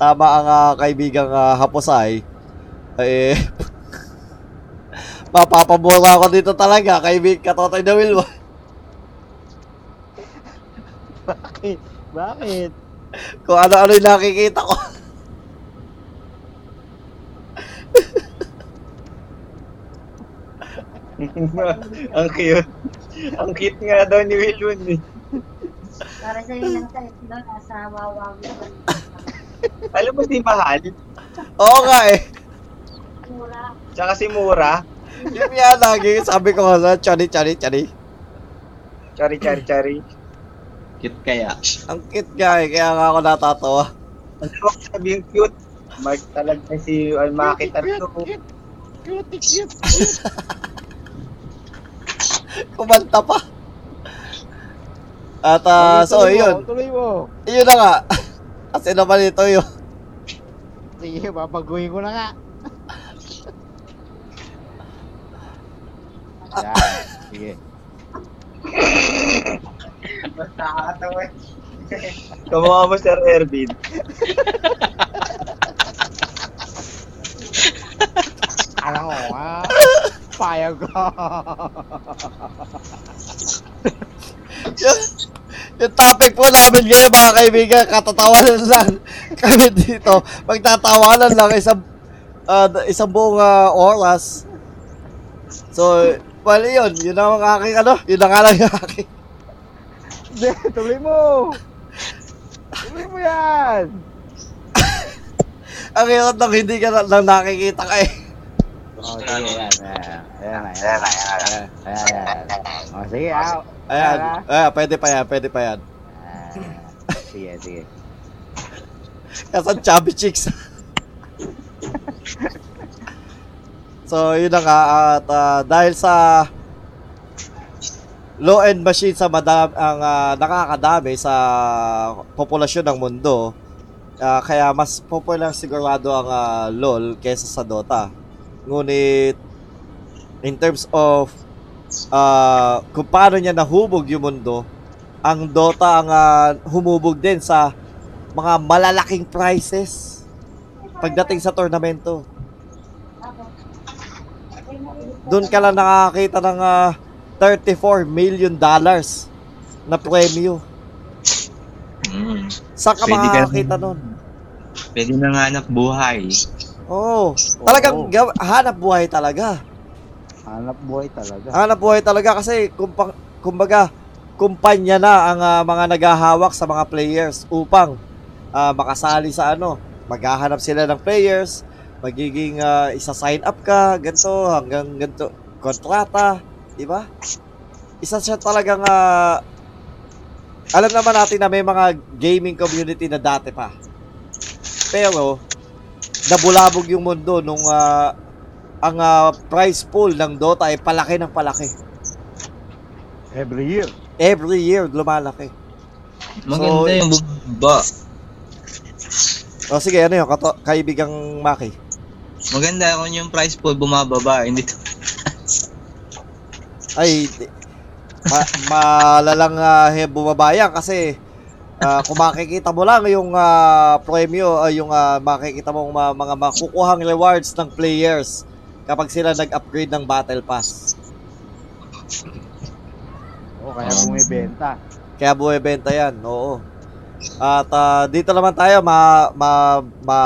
tama ang uh, kaibigang uh, Happosai eh, mapapabura ako dito talaga, kaibig katotoy na Wilma. Bakit? Bakit? Kung ano-ano yung nakikita ko. Ang cute. Ang cute nga daw ni Wilwon eh. Para sa'yo lang tayo, no? Nasa wawaw ko. Alam mo si Mahal? Oo nga eh. Mura. Tsaka si Mura. Yung yan lagi, sabi ko nga, chari, chari, chari. Chari, chari, chari. Cute kaya. Ang cute nga eh, kaya nga ako natatawa. Ano ba sabi yung cute? Magtalagay si Almaki Tarto. Cute, cute, cute, cute, cute. Kumanta pa. At uh, so, yun. Yun na nga. Kasi naman ito yun. Sige, babaguhin ko na nga. Yan, sige. Basta nakakatawa eh. Kamuha mo, Sir Ervin. Alam mo nga. Fire ko. yung, yung topic po namin ngayon mga kaibigan, katatawanan lang kami dito. Magtatawanan lang isang uh, isang buong uh, oras. So, well, yun. Yun ang aking ano. Yun ang alang yung aking. Tuloy mo. Tuloy mo yan. Ang hirap nang hindi ka nang nakikita ka eh. Oh, sige, yan. Ayan, ayan, ayan. Ayan, ayan. O, sige, aw. Ayan, ayan, pwede pa yan, pwede pa yan. Sige, sige. Kasan chubby chicks. So, yun na nga. At uh, dahil sa low-end machine sa madam, ang uh, nakakadami sa populasyon ng mundo, uh, kaya mas popular sigurado ang uh, LOL kaysa sa Dota. Ngunit, in terms of uh, kung paano niya nahubog yung mundo, ang Dota ang uh, humubog din sa mga malalaking prizes pagdating sa tornamento. Doon ka lang nakakita ng uh, thirty-four million dollars na premyo. Mm. Saan ka pwede makakakita nun? Pwede nang hanap buhay. Oo. Oh, talagang oh. hanap buhay talaga. Hanap buhay talaga. Hanap buhay talaga kasi kumpa, kumbaga kumpanya na ang uh, mga naghahawak sa mga players upang uh, makasali sa ano. Maghahanap sila ng players, magiging uh, isa-sign up ka, ganito, hanggang ganito, kontrata, di ba? Isa siya talagang, uh, alam naman natin na may mga gaming community na dati pa. Pero, nabulabog yung mundo nung uh, ang uh, prize pool ng Dota ay palaki ng palaki. Every year? Every year, lumalaki. Maganda so, yung bugba. O oh, sige, ano yun? Kato, Kaibigang Macky. Maganda kung yung price pool bumababa, hindi to. Ay, ma- malalang uh, bumaba yan kasi uh, kung makikita mo lang yung uh, premyo, uh, yung uh, makikita mong mga, mga makukuhang rewards ng players kapag sila nag-upgrade ng Battle Pass. O, oh, kaya bumibenta. Kaya bumibenta yan, oo. At uh, dito naman tayo ma ma, ma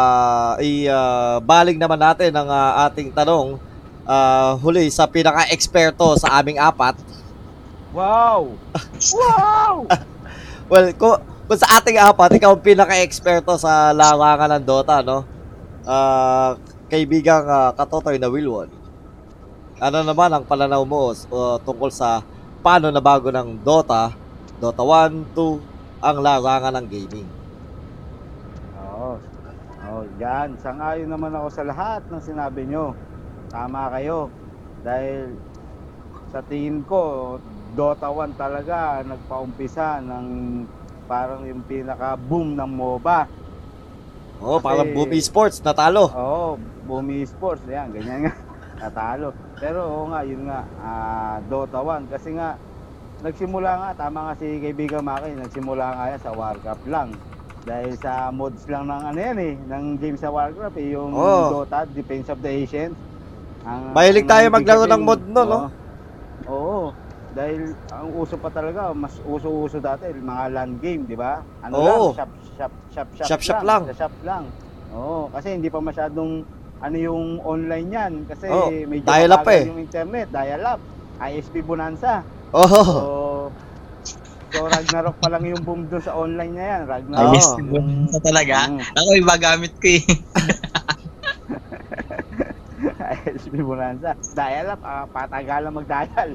i uh, baling naman natin ang uh, ating tanong uh, huli sa pinaka-eksperto sa aming apat. Wow. Wow. Well, kung, kung sa ating apat ikaw ang pinaka-eksperto sa larangan ng Dota, no? Uh, kaibigang uh, Katotoy na Wilson. Ano naman ang pananaw mo uh, tungkol sa paano nabago ng Dota, Dota one, two ang larangan ng gaming? Oo. Oh, yan. Sang-ayon naman ako sa lahat ng sinabi nyo. Tama kayo. Dahil sa tingin ko, Dota one talaga nagpaumpisa ng parang yung pinaka-boom ng MOBA. Oo, oh, parang boom esports, natalo. Oo, oh, boom esports. Yan, ganyan nga. Natalo. Pero oo nga, yun nga. Uh, Dota one. Kasi nga, nagsimula nga, tama nga si Kaibigang Macky, nagsimula nga yan sa Warcraft lang. Dahil sa mods lang ng ano yan eh, ng game sa Warcraft eh, yung oh. Dota, Defense of the Ancients. Mahilig tayo maglaro ng mod no, oh, no? Oo, oh, dahil ang uso pa talaga, mas uso-uso dati, mga LAN game, di ba? Ano oh. lang, shop, shop, shop, shop, shop, shop lang. Shop lang. Oo, oh, kasi hindi pa masyadong ano yung online yan, kasi oh, medyo dial-up eh. Yung internet, dial-up, I S P bonanza. Oh. So, so Ragnarok pa lang yung boom doon sa online na yan, Ragnarok. Ay, oh. Boom na talaga. Mm. Ako iba gamit ko eh. I S P bonanza. Dial up, uh, patagalan mag-dial.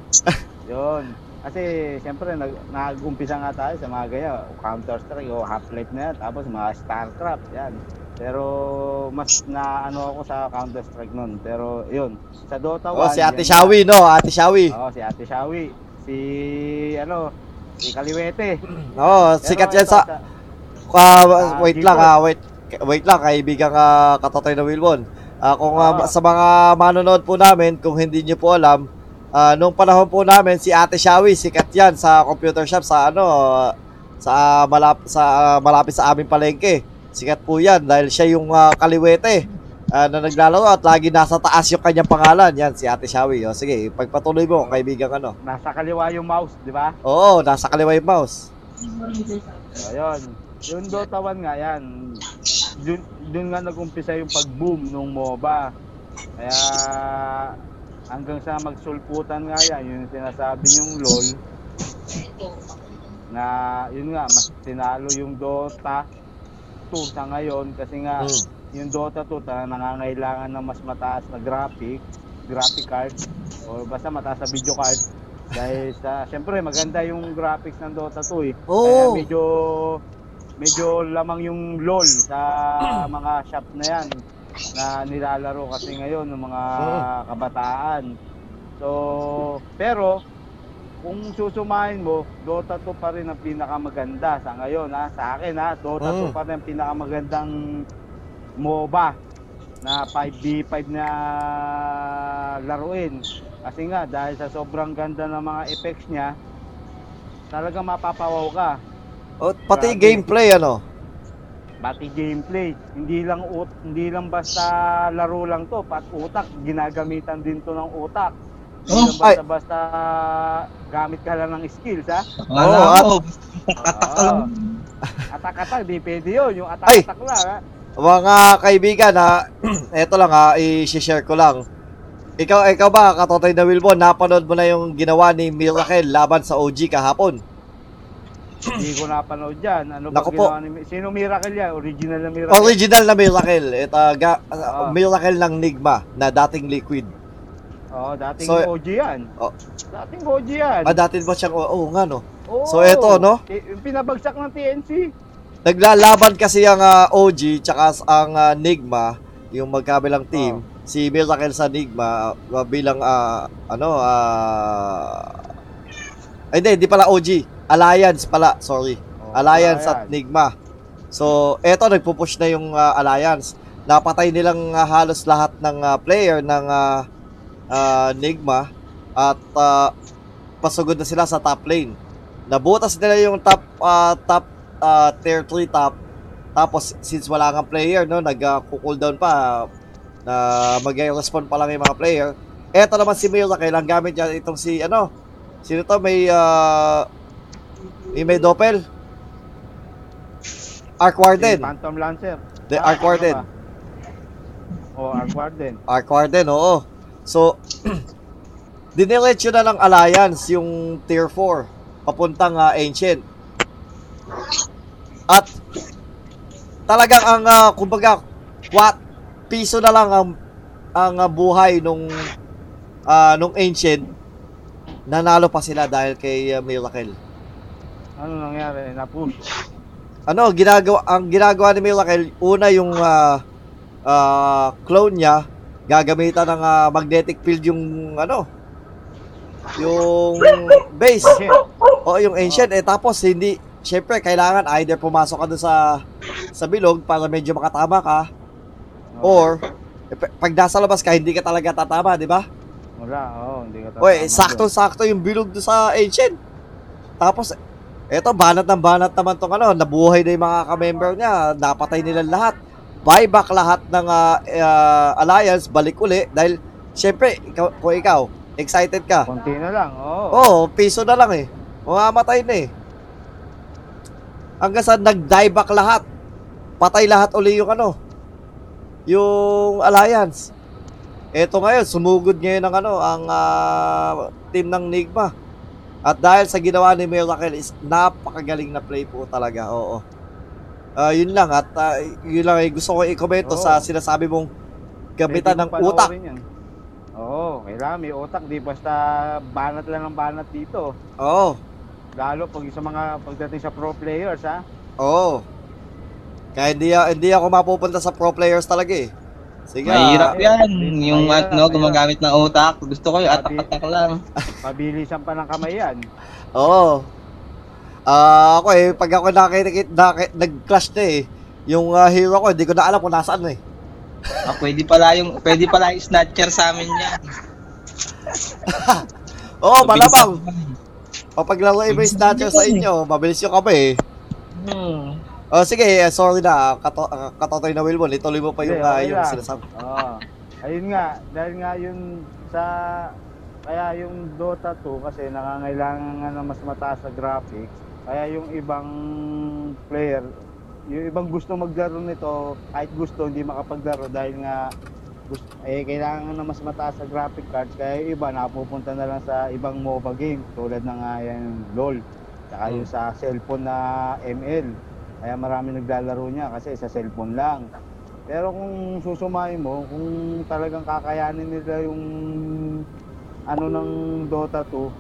Yun. Kasi siyempre nag- nag-umpisa nga tayo sa mga ganyan, Counter-Strike o Half-Life na yan, tapos mga Starcraft, yan. Pero mas na ano ako sa Counter-Strike noon. Pero yun, sa Dota oh, one. Oh, si Ate Shawi, no? Ate Shawi. Oh, si Ate Shawi. Si ano, si Kaliwete. Oo, oh, sikat yan sa, sa uh, wait uh, lang ah, wait. Wait lang, Kaibigang uh, Katotoy na Wilson. Uh, kung uh, oh. sa mga manonood po namin, kung hindi niyo po alam, uh, nung panahon po namin si Ate Shawi, sikat yan sa computer shop sa ano, uh, sa malap sa uh, malapit sa aming palengke. Sikat po yan dahil siya yung uh, kaliwete uh, na naglalaro at lagi nasa taas yung kanyang pangalan. Yan, si Ate Shawi. O, sige, pagpatuloy mo, kaibigan ano. Nasa kaliwa yung mouse, di ba? Oo, nasa kaliwa yung mouse. So, yun. Yung Dota one nga yan. Dun, dun nga nag-umpisa yung pag-boom nung MOBA. Kaya hanggang sa magsulputan nga yan, yung sinasabi yung LOL. Na yun nga, mas tinalo yung Dota two sa ngayon kasi nga mm. yung Dota two talaga nangangailangan ng mas mataas na graphics graphic card o basta mataas na video card dahil sa syempre maganda yung graphics ng Dota two eh. Oh. Kaya medyo medyo lamang yung LOL sa mga shop na yan na nilalaro kasi ngayon ng mga kabataan. So pero kung susumahin mo, Dota two pa rin ang pinakamaganda sa ngayon ha, sa akin ha, Dota mm. two pa rin ang pinakamagandang MOBA na five v five na laruin. Kasi nga dahil sa sobrang ganda ng mga effects niya, talaga mapapawaw ka. O, pati grabe. Gameplay ano? Pati gameplay, hindi lang hindi lang basta laro lang to, pati utak, ginagamitan din to ng utak. Oh, basta, basta gamit ka lang ng skills ha. Wala oh, oh. oh. Atak-atak, di pwede yun. Yung atak-atak ay, lang ha. Mga kaibigan ha, eto lang ha, i-share ko lang. Ikaw, ikaw ba, Katotoy na Wilson, napanood mo na yung ginawa ni Miracle laban sa O G kahapon? Hindi ko napanood yan. Ano ba ginawa ni sino Miracle yan? Original na Miracle? Original na Miracle. Ito, ga, oh. Miracle ng Nigma na dating Liquid. Oh, dating so, O G yan. Oh. Dating O G yan. Ah, dating ba siyang, oo oh, nga no. Oh, so, eto no. Pinabagsak ng T N C. Naglalaban kasi ang uh, O G tsaka ang uh, Nigma, yung magkabilang team. Oh. Si Miracle sa Nigma, uh, bilang, uh, ano, ah... Uh, hindi, hindi pala O G. Alliance pala, sorry. Oh, Alliance, Alliance at Nigma. So, eto, nagpupush na yung uh, Alliance. Napatay nilang uh, halos lahat ng uh, player ng... Uh, Uh, Nigma at uh, pasugod na sila sa top lane. Nabutas nila yung top uh, top uh, tier three top. Tapos since wala kang player no, nag-cooldown uh, pa na uh, mag-respond pa lang yung mga player. Eto naman si Mira, kailang gamit niya itong si ano. Sino to may uh, may, may doppel? Arc Warden. Phantom Lancer. The Arc Warden. Oh, Arc Warden. Arc Warden, oo. So, diniretso na ng Alliance yung tier four papuntang uh, Ancient. At talagang ang uh, kumbaga kwat piso na lang ang ang uh, buhay nung uh, nung Ancient. Nanalo pa sila dahil kay uh, Miracle. Ano nangyari? Napuno. Ano ginagawa ang ginagawa ni Miracle? Una yung uh, uh, clone niya gagamitan ng uh, magnetic field yung ano yung base o yung ancient eh tapos hindi syempre kailangan either pumasok ka doon sa sa bilog para medyo makatama ka or eh, pag nasa labas ka hindi ka talaga tatama di ba? Wala oh hindi ka tatama. Oy, sakto-sakto yung bilog doon sa ancient. Tapos eto banat ng banat naman tong ano nabuhay na yung mga ka-member niya, napatay nila lahat. Buyback lahat ng uh, uh, Alliance, balik uli. Dahil, syempre, ikaw, kung ikaw, excited ka. Konti na lang, oo. Oh. Oo, piso na lang eh. Mamamatay na eh. Hanggang sa nag-dieback lahat. Patay lahat uli yung ano, yung Alliance. Eto ngayon, sumugod ngayon ng ano, ang uh, team ng Nigma. At dahil sa ginawa ni Miracle is napakagaling na play po talaga, oo. Uh, yun lang at uh, yun lang eh, gusto ko i-komento oh. Sa sinasabi mong gamitan ng utak. Oo, oh, kailangan may utak, di basta banat lang ng banat dito. Oo. Oh. Lalo pag sa mga pagdating sa pro players ha. Oo. Oh. Kaya hindi, hindi ako mapupunta sa pro players talaga eh. Sige. Mahirap uh, yan, eh, yung mahirap, ano, gumagamit ng utak. Gusto ko yung atak-atak lang. Pabilisan pa ng kamay yan. Oo. Oh. Ah, uh, ako eh pag ako nakikita nakik, nag-clash na eh yung uh, hero ko, hindi ko na alam kung nasaan eh. Ah, pwede pala yung pwede pala yung snatcher sa amin niya. Oo, oh, malamang. O pag laro iba yung snatcher sa inyo, mabilis yung kape eh. Hmm. Oh, sige, sorry na Kato, uh, Katotoy na Wilson, ituloy mo pa yung okay, uh, yung sinasabi. Oh. Ayun nga, dahil nga yun sa kaya yung Dota two kasi nangangailangan ng mas mataas na graphics. Kaya yung ibang player, yung ibang gusto maglaro nito, kahit gusto hindi makapaglaro dahil nga gusto, eh kailangan na mas mataas sa graphic cards. Kaya yung iba napupunta na lang sa ibang MOBA game tulad ng uh, yan, LOL. Saka yung sa cellphone na M L. Kaya marami naglalaro niya kasi sa cellphone lang. Pero kung susumay mo, kung talagang kakayanin nila yung ano ng Dota two,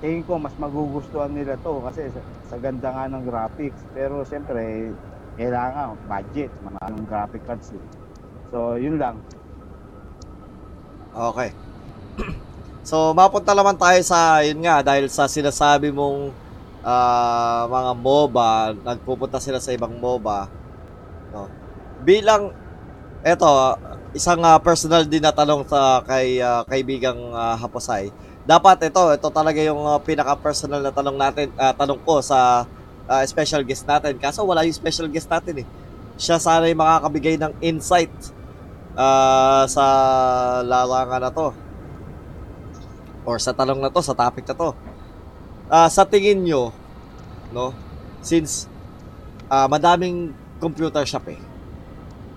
tingin ko mas magugustuhan nila to kasi sa, sa ganda nga ng graphics. Pero siyempre, kailangan budget, maraming graphic cards. So, yun lang. Okay. So, mapunta naman tayo sa, yun nga, dahil sa sinasabi mong uh, mga MOBA, nagpupunta sila sa ibang MOBA. No? Bilang, eto, isang uh, personal din na tanong sa kay uh, kaibigang uh, Happosai. Dapat ito, ito talaga yung uh, pinaka-personal na tanong natin, uh, tanong ko sa uh, special guest natin. Kaso wala yung special guest natin eh. Siya sana yung makakabigay ng insight uh, sa larangan na to. Or sa tanong na to, sa topic na to. Uh, sa tingin nyo, no, since uh, madaming computer shop eh.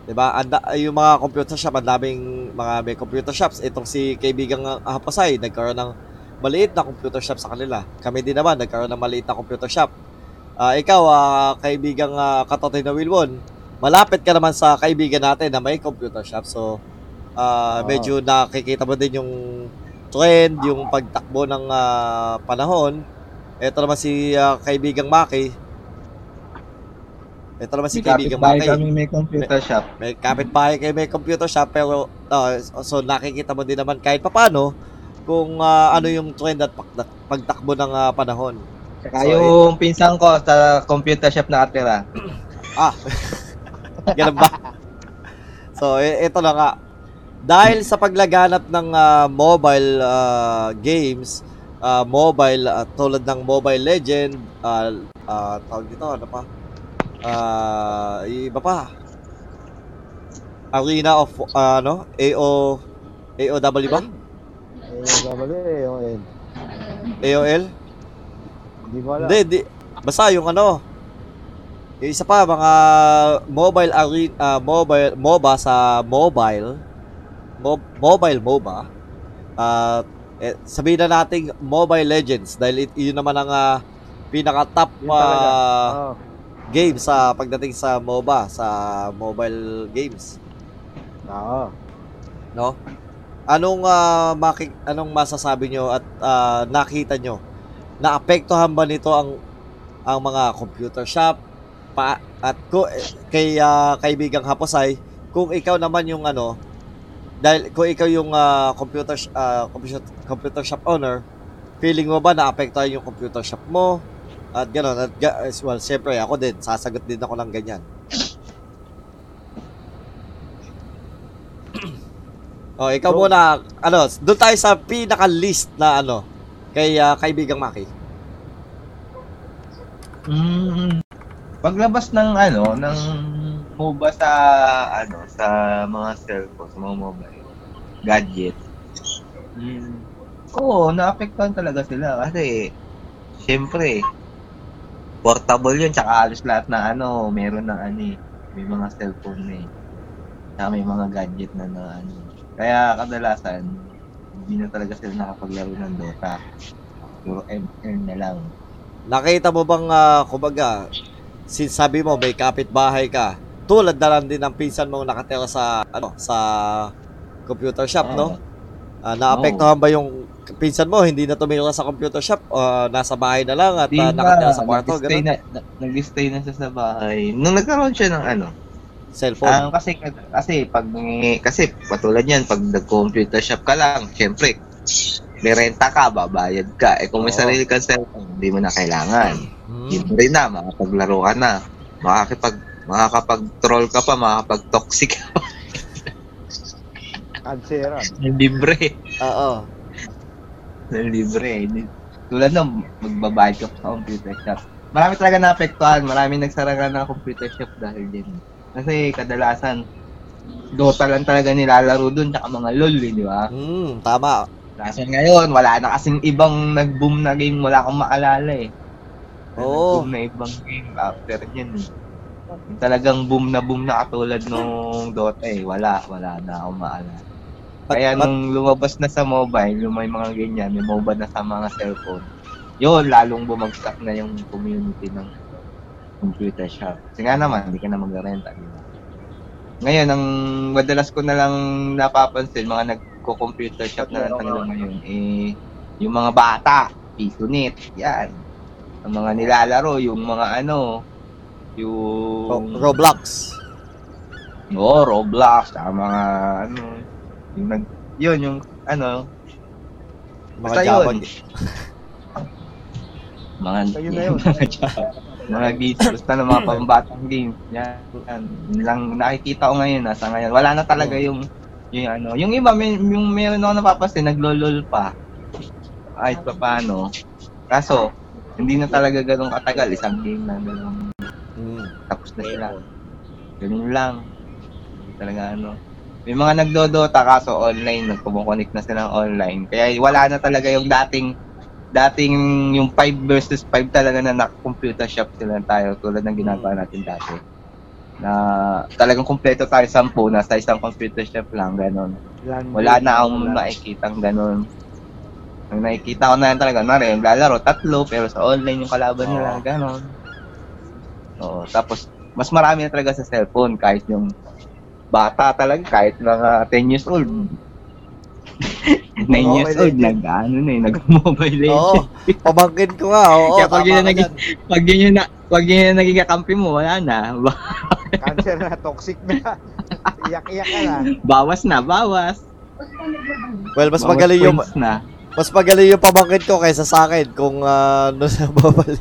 Diba? Anda, yung mga computer shop, ang daming mga may computer shops. Itong si kaibigang Happosai, nagkaroon ng maliit na computer shop sa kanila. Kami din naman, nagkaroon ng maliit na computer shop. Uh, ikaw, uh, kaibigang uh, Katotoy na Wilson, malapit ka naman sa kaibigan natin na may computer shop. So, uh, medyo nakikita mo din yung trend, yung pagtakbo ng uh, panahon. Ito naman si uh, kaibigang Macky. Ito naman si kaibigang Macky. Kapit-bahay kami may computer shop. May, may kapit-bahay kayo may computer shop. Pero, uh, so nakikita mo din naman kahit papano kung uh, ano yung trend at pagtakbo ng uh, panahon. Saka so, yung it, pinsan ko sa computer shop nakatira. Ah, ganun ba? So, ito na nga. Dahil sa paglaganap ng uh, mobile uh, games, uh, mobile, uh, tulad ng Mobile Legend, uh, uh, tawag dito, ano pa? Ah, uh, iba pa. Arena of uh, ano? A O A O W ba? A O W, A O L. A O L? Di ba? Hindi, di. Basta yung ano. Yung isa pa mga mobile arena, uh, mobile MOBA sa mobile. Mob, mobile MOBA. Ah, uh, eh, sabihin na nating Mobile Legends dahil it, yun naman ang uh, pinaka top uh, game sa pagdating sa MOBA, sa mobile games. Oo. No? Anong uh, maki- anong masasabi nyo at uh, nakita nyo? Naapektuhan ba nito ang ang mga computer shop? Pa- at ko kay uh, kaibigang Happosai, kung ikaw naman yung ano, dahil kung ikaw yung uh, computer sh- uh, computer computer shop owner, feeling mo ba naapektuhan yung computer shop mo? At gano'n, at as well, siyempre ako din, sasagot din ako ng ganyan. O, ikaw so, muna, ano, doon tayo sa pinaka-list na ano, kay uh, kaibigang Macky. Mm, paglabas ng ano, ng MOBA sa, ano, sa mga cellphone, sa mga mobile, gadget. Mm, oo, naapektuhan talaga sila kasi, siyempre, portable yun, tsaka alos lahat na ano, meron ng ano eh, may mga cellphone na eh, tsaka may mga gadget na na ano. Kaya kadalasan, hindi na talaga sila nakapaglaro ng Dota. Puro M L na lang. Nakita mo bang, uh, kumbaga, sinasabi mo may kapitbahay ka, tulad na lang din ang pinsan mong nakatira sa, ano, sa computer shop, ah, no? Uh, naapektuhan no. Ba yung pinsan mo, hindi na tumira sa computer shop, uh, nasa bahay na lang at uh, nakatira sa kwarto, gano'n? Na, na, nag-stay na siya sa bahay. Nung nagkaroon siya ng ano? Cellphone. Um, kasi, kasi, pag, kasi patulad yan, pag nag-computer shop ka lang, syempre, may renta ka, babayad ka. Eh kung may oh. sarili kang cellphone, hindi mo na kailangan. Hmm. Yun rin na, makapaglaro ka na. Makakipag, makakapag-troll ka pa, makakapag-toxic ka pa. Kanseran. Libre. Oo. Libre. Tulad nung magbabayad ka sa computer shop. Marami talaga naapektuhan. Maraming nagsarang na computer shop dahil din. Kasi kadalasan, Dota lang talaga nilalaro dun, tsaka mga LOL eh, di ba? Hmm, tama. Kasi ngayon, wala na kasing ibang nag-boom na game. Wala akong maalala eh. Oo. Oh. Nag-boom na ibang game after yun eh. Talagang boom na boom na katulad nung Dota eh. Wala, wala na akong maalala. Kaya nung lumabas na sa mobile, yung may mga ganyan, may MOBA na sa mga cellphone, yun, lalong bumagsak na yung community ng computer shop. Kasi nga naman, hindi ka na mag-renta, di ba? Ngayon, ang madalas ko na lang napapansin, mga nagko-computer shop na lang talaga ngayon, eh, yung mga bata, Pisunit, yan. Ang mga nilalaro, yung mga ano, yung... Roblox. Oo, Roblox, saka mga ano, yung nag... Yun, yung ano... Basta yun. Mga... Yun na yun. Mga games, basta ng mga pambatang games. Yan, yan. Lang nakikita ko ngayon, nasa ngayon. Wala na talaga yung... Yung ano, yung iba, may, yung meron ako napapasin, naglolol pa. Ay, pa paano. Kaso, hindi na talaga ganun katagal. Isang game na ganun. Hmm. Tapos na sila. Ganun lang. Talaga ano. May mga nagdodota kaso online, nagkumukonik na sila online. Kaya wala na talaga yung dating dating yung five versus five talaga na naka-computer shop sila tayo tulad ng ginagawa natin dati. Na talagang kumpleto tayo sampu na sa isang computer shop lang ganun. Wala na akong nakikitang ganun. Ang nakikita ko na yan talaga, nari, yung lalaro, tatlo, pero sa online yung kalaban nila, gano'n. Oo, tapos, mas marami na talaga sa cellphone, kahit yung bata talaga, kahit mga ten years old. nine years old, nag-ano na eh, nag-mobile Legends. Oo, pabangkin ko nga, oo, kaya pag yun na naging, pag yun na, pag yun na naging kakampi mo, wala na. Cancer na, toxic na, iyak-iyak ka na. Bawas na, bawas. Well, mas magaling yung... Na. Mas magaling yung pabangkit ko kaysa sa akin kung uh, ano na babalik.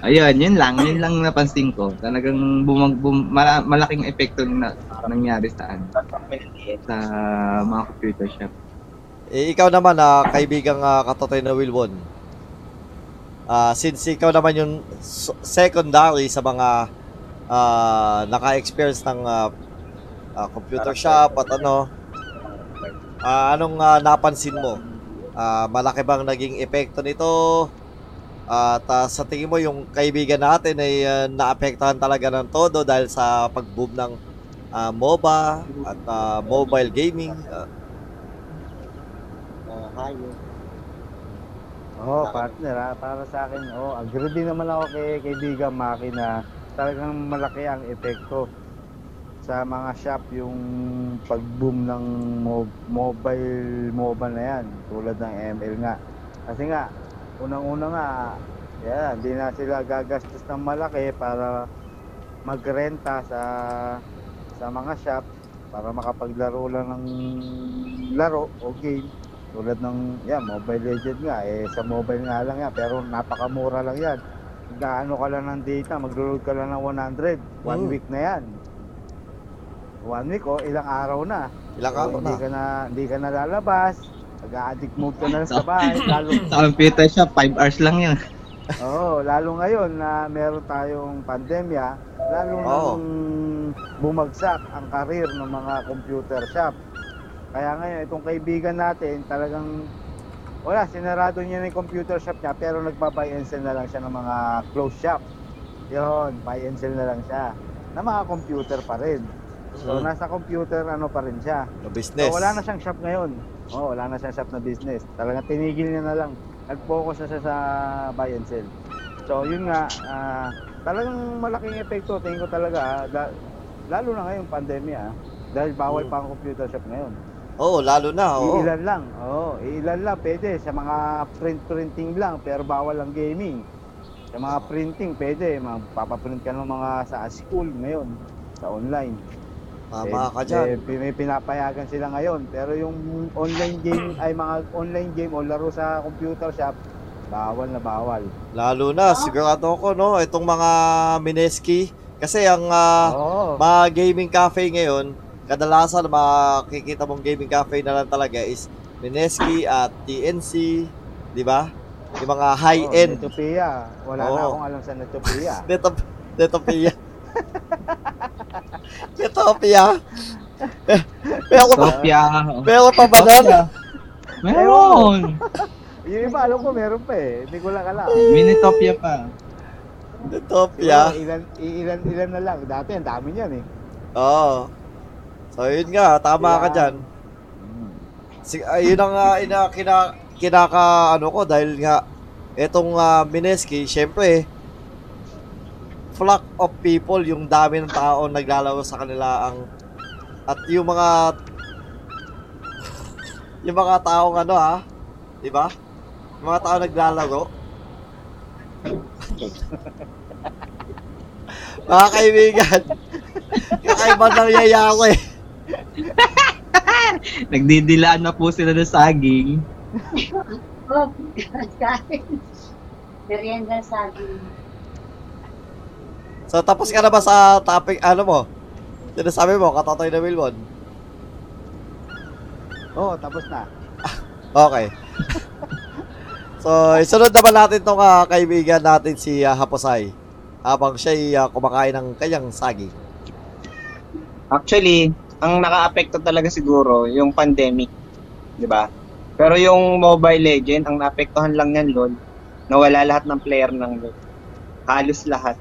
Ayun, yun lang. Yun lang napansin ko. Talagang bumag, bum, mala, malaking epekto na nangyari sa ano. Sa mga computer shop. Eh, ikaw naman, uh, kaibigang uh, Katotoy na Wilson. Uh, since ikaw naman yung secondary sa mga uh, naka-experience ng uh, uh, computer shop at ano, Uh, anong uh, napansin mo? Uh, malaki bang naging epekto nito? Uh, at uh, sa tingin mo yung kaibigan natin ay uh, naapektuhan talaga ng todo dahil sa pag-boom ng uh, MOBA at uh, mobile gaming? Uh, uh, hi. Oh, partner ha? Para sa akin, oh, agree din naman ako kay Kaibigang Macky na talagang malaki ang epekto sa mga shop yung pag-boom ng mo- mobile MOBA na yan tulad ng M L nga kasi nga unang-una nga yan, di na sila gagastos ng malaki para magrenta sa sa mga shop para makapaglaro lang ng laro o game tulad ng yan, Mobile Legends nga eh, sa mobile nga lang yan pero napakamura lang yan gaano ka lang ng data, mag-load ka lang ng one hundred one Ooh. Week na yan one week o, oh, ilang araw na. Ilang araw so, hindi na? Ka na? Hindi ka na lalabas, mag-a-addict mode ka na lang sa bahay. Lalo, sa computer shop, five hours lang yun. Oo, oh, lalo ngayon na meron tayong pandemya, lalo oh. nang bumagsak ang karir ng mga computer shop. Kaya ngayon, itong kaibigan natin, talagang wala, sinarado niya na yung computer shop niya, pero nagpa-buy and sell na lang siya ng mga closed shop. Yun, buy and sell na lang siya. Na mga computer pa rin. So, hmm. nasa computer, ano pa rin siya. The business. So, wala na siyang shop ngayon. Oo, wala na siyang shop na business. Talagang tinigil niya na lang. Nag-focus na siya sa buy and sell. So, yun nga, uh, talagang malaking epekto. Tingin ko talaga, ah, lalo na ngayon, pandemya. Ah, dahil bawal hmm. pa ang computer shop ngayon. Oo, oh, lalo na. Oh. Iilan lang. Oo, oh, iilan lang. Pwede. Sa mga print-printing lang, pero bawal ang gaming. Sa mga printing, pwede. Papaprint ka ng mga sa school ngayon, sa online. Tama ka dyan. Eh, pinapayagan sila ngayon. Pero yung online game, ay mga online game o laro sa computer shop, bawal na bawal. Lalo na, sigurado ko, no? Itong mga Mineski. Kasi ang uh, oh. mga gaming cafe ngayon, kadalasan makikita mong gaming cafe na lang talaga is Mineski at T N C, di ba? Yung mga high-end. Oh, Netopia. Wala oh. na akong alam sa Netopia. Netop- Netopia. Netopia. Meron pa. Meron pa ba doon? Meron. Yung iba alam ko meron pa eh. Hindi ko lang alam. Minitopia pa. Netopia. Ilan, ilan, ilan na lang. Dati ang dami niyan eh. Oo. So yun nga. Tama yeah. ka dyan. Sig- yun ang uh, ina- kina- kinaka ano ko dahil nga itong uh, Mineski, syempre eh. flock of people, yung dami ng tao naglalaro sa kanila ang at yung mga yung mga taong ano ha, di ba? Yung mga tao naglalaro. Mga kaibigan, kakaiba nangyaya ako eh. Nagdidilaan na po sila ng saging. Oh, saging. Merienda saging. So, tapos ka na ba sa topic, ano mo? Sinasabi mo, Katotoy na Wilson? Oo, oh, tapos na. Okay. So, isunod naman natin itong uh, kaibigan natin si uh, Happosai habang siya uh, kumakain ng kanyang saging. Actually, ang naka-apekto talaga siguro yung pandemic, di ba? Pero yung Mobile Legends, ang naapektuhan lang yan, LOL, nawala lahat ng player ng LOL. Halos lahat.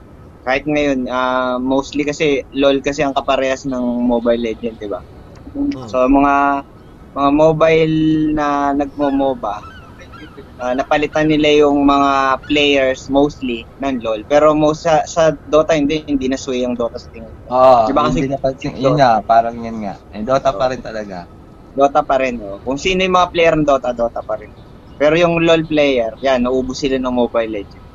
Kahit ngayon, uh, mostly kasi LOL kasi ang kaparehas ng Mobile Legends, di ba? Mm-hmm. So mga mga mobile na nagmo-MOBA, uh, napalitan nila yung mga players mostly ng LOL. Pero most sa, sa Dota hindi hindi na sway yung Dota thing. Oh, diba kasi hindi napansin yun nga, parang yan nga. Eh, Dota so, pa rin talaga. Dota pa rin. Oh. Kung sino yung mga player ng Dota, Dota pa rin. Pero yung LOL player, yan, naubos sila ng Mobile Legends.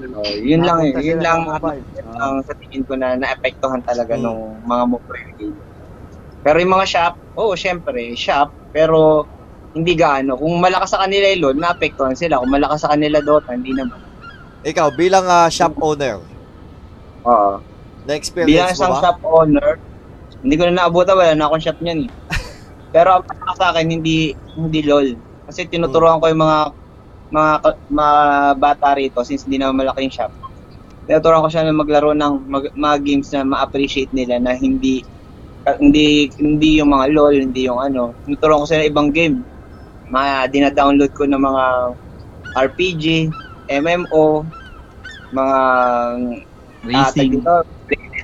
No, yun lang yun, yun lang ang sa tingin ko na naapektuhan talaga hmm. ng mga mobile game. Pero yung mga shop, oh syempre, shop, pero hindi gaano. Kung malakas sa kanila yung LOL, naapektuhan sila. Kung malakas sa kanila Dota, hindi naman. Ikaw, bilang uh, shop owner? Oo. Uh, Na-experience bilang isang shop owner, hindi ko na naabutan, wala na akong shop niyan. Pero ang malakas sa akin, hindi, hindi LOL. Kasi tinuturuan hmm. ko yung mga mga, mga bata rito since hindi naman malaki yung shop. Tinuturuan ko siya na maglaro ng mag, mga games na ma-appreciate nila na hindi hindi hindi yung mga LOL, hindi yung ano. Tinuturuan ko sila ng ibang game. Mga dina-download ko ng mga R P G, M M O, mga racing, uh,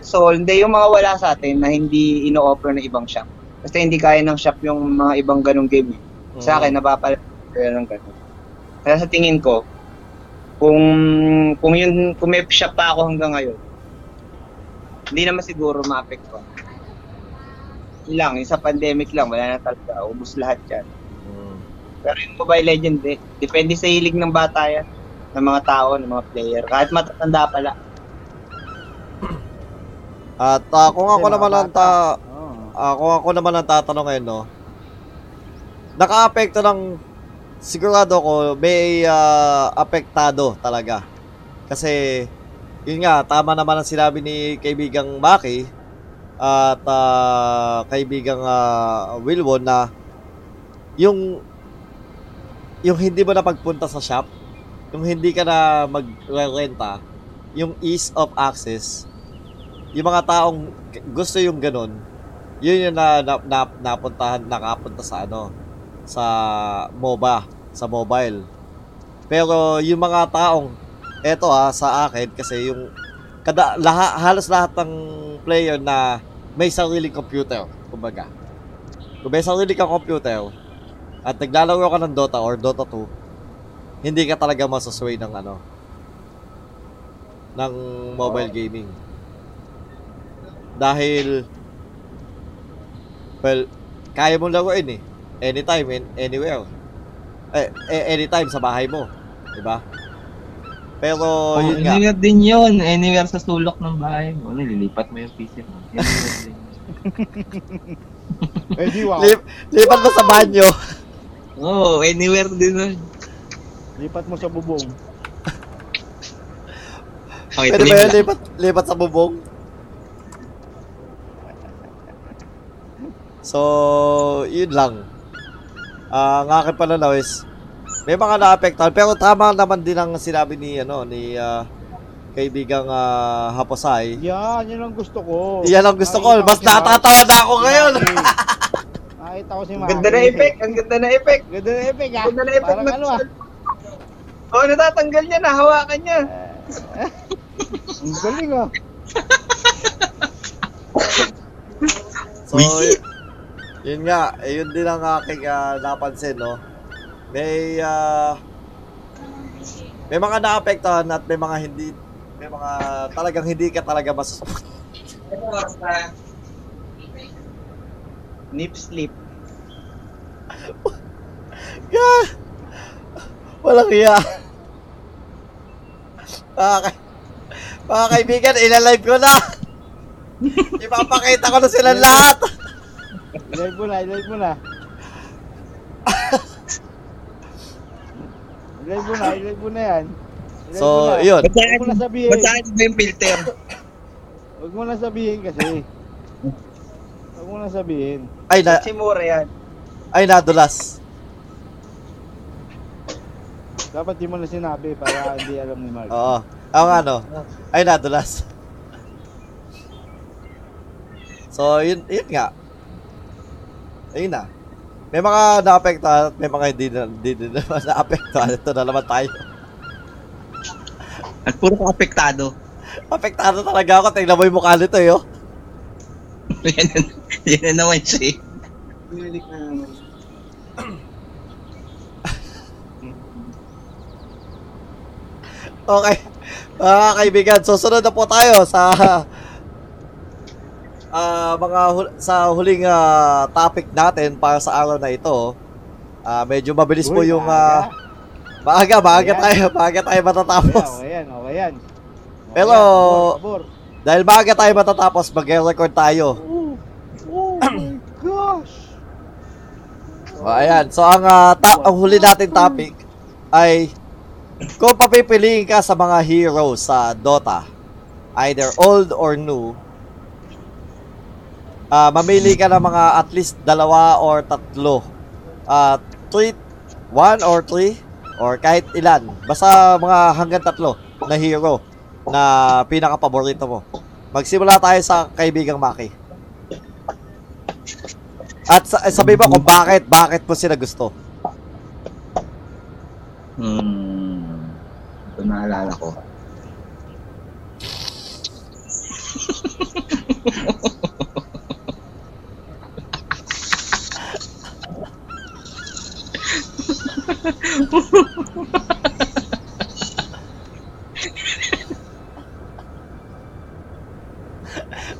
so hindi yung mga wala sa atin na hindi ino-offer ng ibang shop. Kasi hindi kaya ng shop yung mga ibang ganung game. Hmm. Sa akin napapala ng ganun. Kaya sa tingin ko, kung kung yun kung may shop pa ako hanggang ngayon, hindi naman siguro maapekto. Lang, isa pandemic lang, wala na talaga, ubos lahat yan. Mm. Pero yung Mobile Legends, eh, depende sa hilig ng bata yan, ng mga tao, ng mga player, kahit matatanda pala. At uh, kung ako naman ang ta- oh. uh, kung ako naman ang tatanong ngayon, no, naka-apekto ng sigurado ko may uh, apektado talaga. Kasi yun nga, tama naman ang sinabi ni Kaibigang Macky at uh, Kaibigang uh, Wilson na yung yung hindi mo na pagpunta sa shop, yung hindi ka na magrerenta, yung ease of access, yung mga taong gusto yung ganun, yun yung na, na, na, napuntahan, nakapunta sa ano, sa MOBA. Sa mobile. Pero yung mga taong eto ah sa akin kasi yung kada lahat, halos lahat ng player na may sariling computer, kumbaga. Kung may sarili kang computer at naglalaro ka ng Dota or Dota two, hindi ka talaga masasway ng ano ng mobile gaming. Dahil well, kaya mong laruin eh. Anytime and anywhere. Eh, anytime sa bahay mo, 'di ba? Pero oh, yun nga. Hindi din 'yon, anywhere sa sulok ng bahay mo, nililipat mo yung P C mo. Eh di wow. Lip, lipat mo sa banyo. Oh, anywhere din. Lipat mo sa bubong. Okay, pwede ba lipat, lipat sa bubong? So, yun lang. Uh, ang akin pananaw is may mga naapektuhan pero tama naman din ang sinabi ni ano ni uh, kaibigang uh, Happosai. Yan, yan ang gusto ko. Yan ang gusto ay, ko. Mas natatawa na ako ngayon. Ay, tao si Maki. Ganda na effect, ang ganda na effect. Ganda na effect. Ah. Ganda na effect. Parang ano ah. Oh, natatanggal niya na, hawakan niya. Ang galing ah. So, yun nga, yun din ang aking uh, napansin, no? May, uh, may mga naapektuhan at may mga hindi, may May mga talagang hindi ka talaga masusunod. Ito basta. Nip slip. Gah! Walang iya. Mga, ka- mga kaibigan, ina-live ko na. Ipapakita ko na sila lahat. I-live mo na, i-live mo na. I-live mo na, i-live mo na yan. So, yun. Basahin mo na yung filter. Huwag mo na sabihin kasi. Huwag mo na sabihin. Ay, na... Simura yan. Ay, nadulas. Dapat di mo na sinabi para hindi alam ni Mark. Oo. Ang ano? Ay, nadulas. So, yun, yun nga. Ayun na. May mga naapektuhan at may mga hindi, hindi, hindi naman naapektuhan. Ito na naman tayo. At puro ka apektado. Apektado talaga ako. Tingnan mo yung mukha nito, yo. Yan na naman siya, eh. Bumalik na naman. Okay. Mga kaibigan, susunod na po tayo sa uh, mga hu- sa huling uh, topic natin para sa araw na ito. Uh, medyo mabilis Uy, po yung... Uh, Maaga, maaga ayan. tayo, maaga tayo matatapos. Okay yan, okay yan. Okay Pero, yan, bor, bor. Dahil maaga tayo matatapos, mag-record tayo. Oh, oh my gosh! So, ayan, so ang, uh, ta- ang huli natin topic ay kung papipiliin ka sa mga heroes sa Dota, either old or new, uh, mamili ka ng mga at least dalawa or tatlo. Uh, three, one or three? Or kahit ilan, basta mga hanggang tatlo na hero na pinaka-paborito mo. Magsimula tayo sa Kaibigang Macky. At sabi mo kung bakit, bakit mo sila gusto? Hmm, ito naalala ko.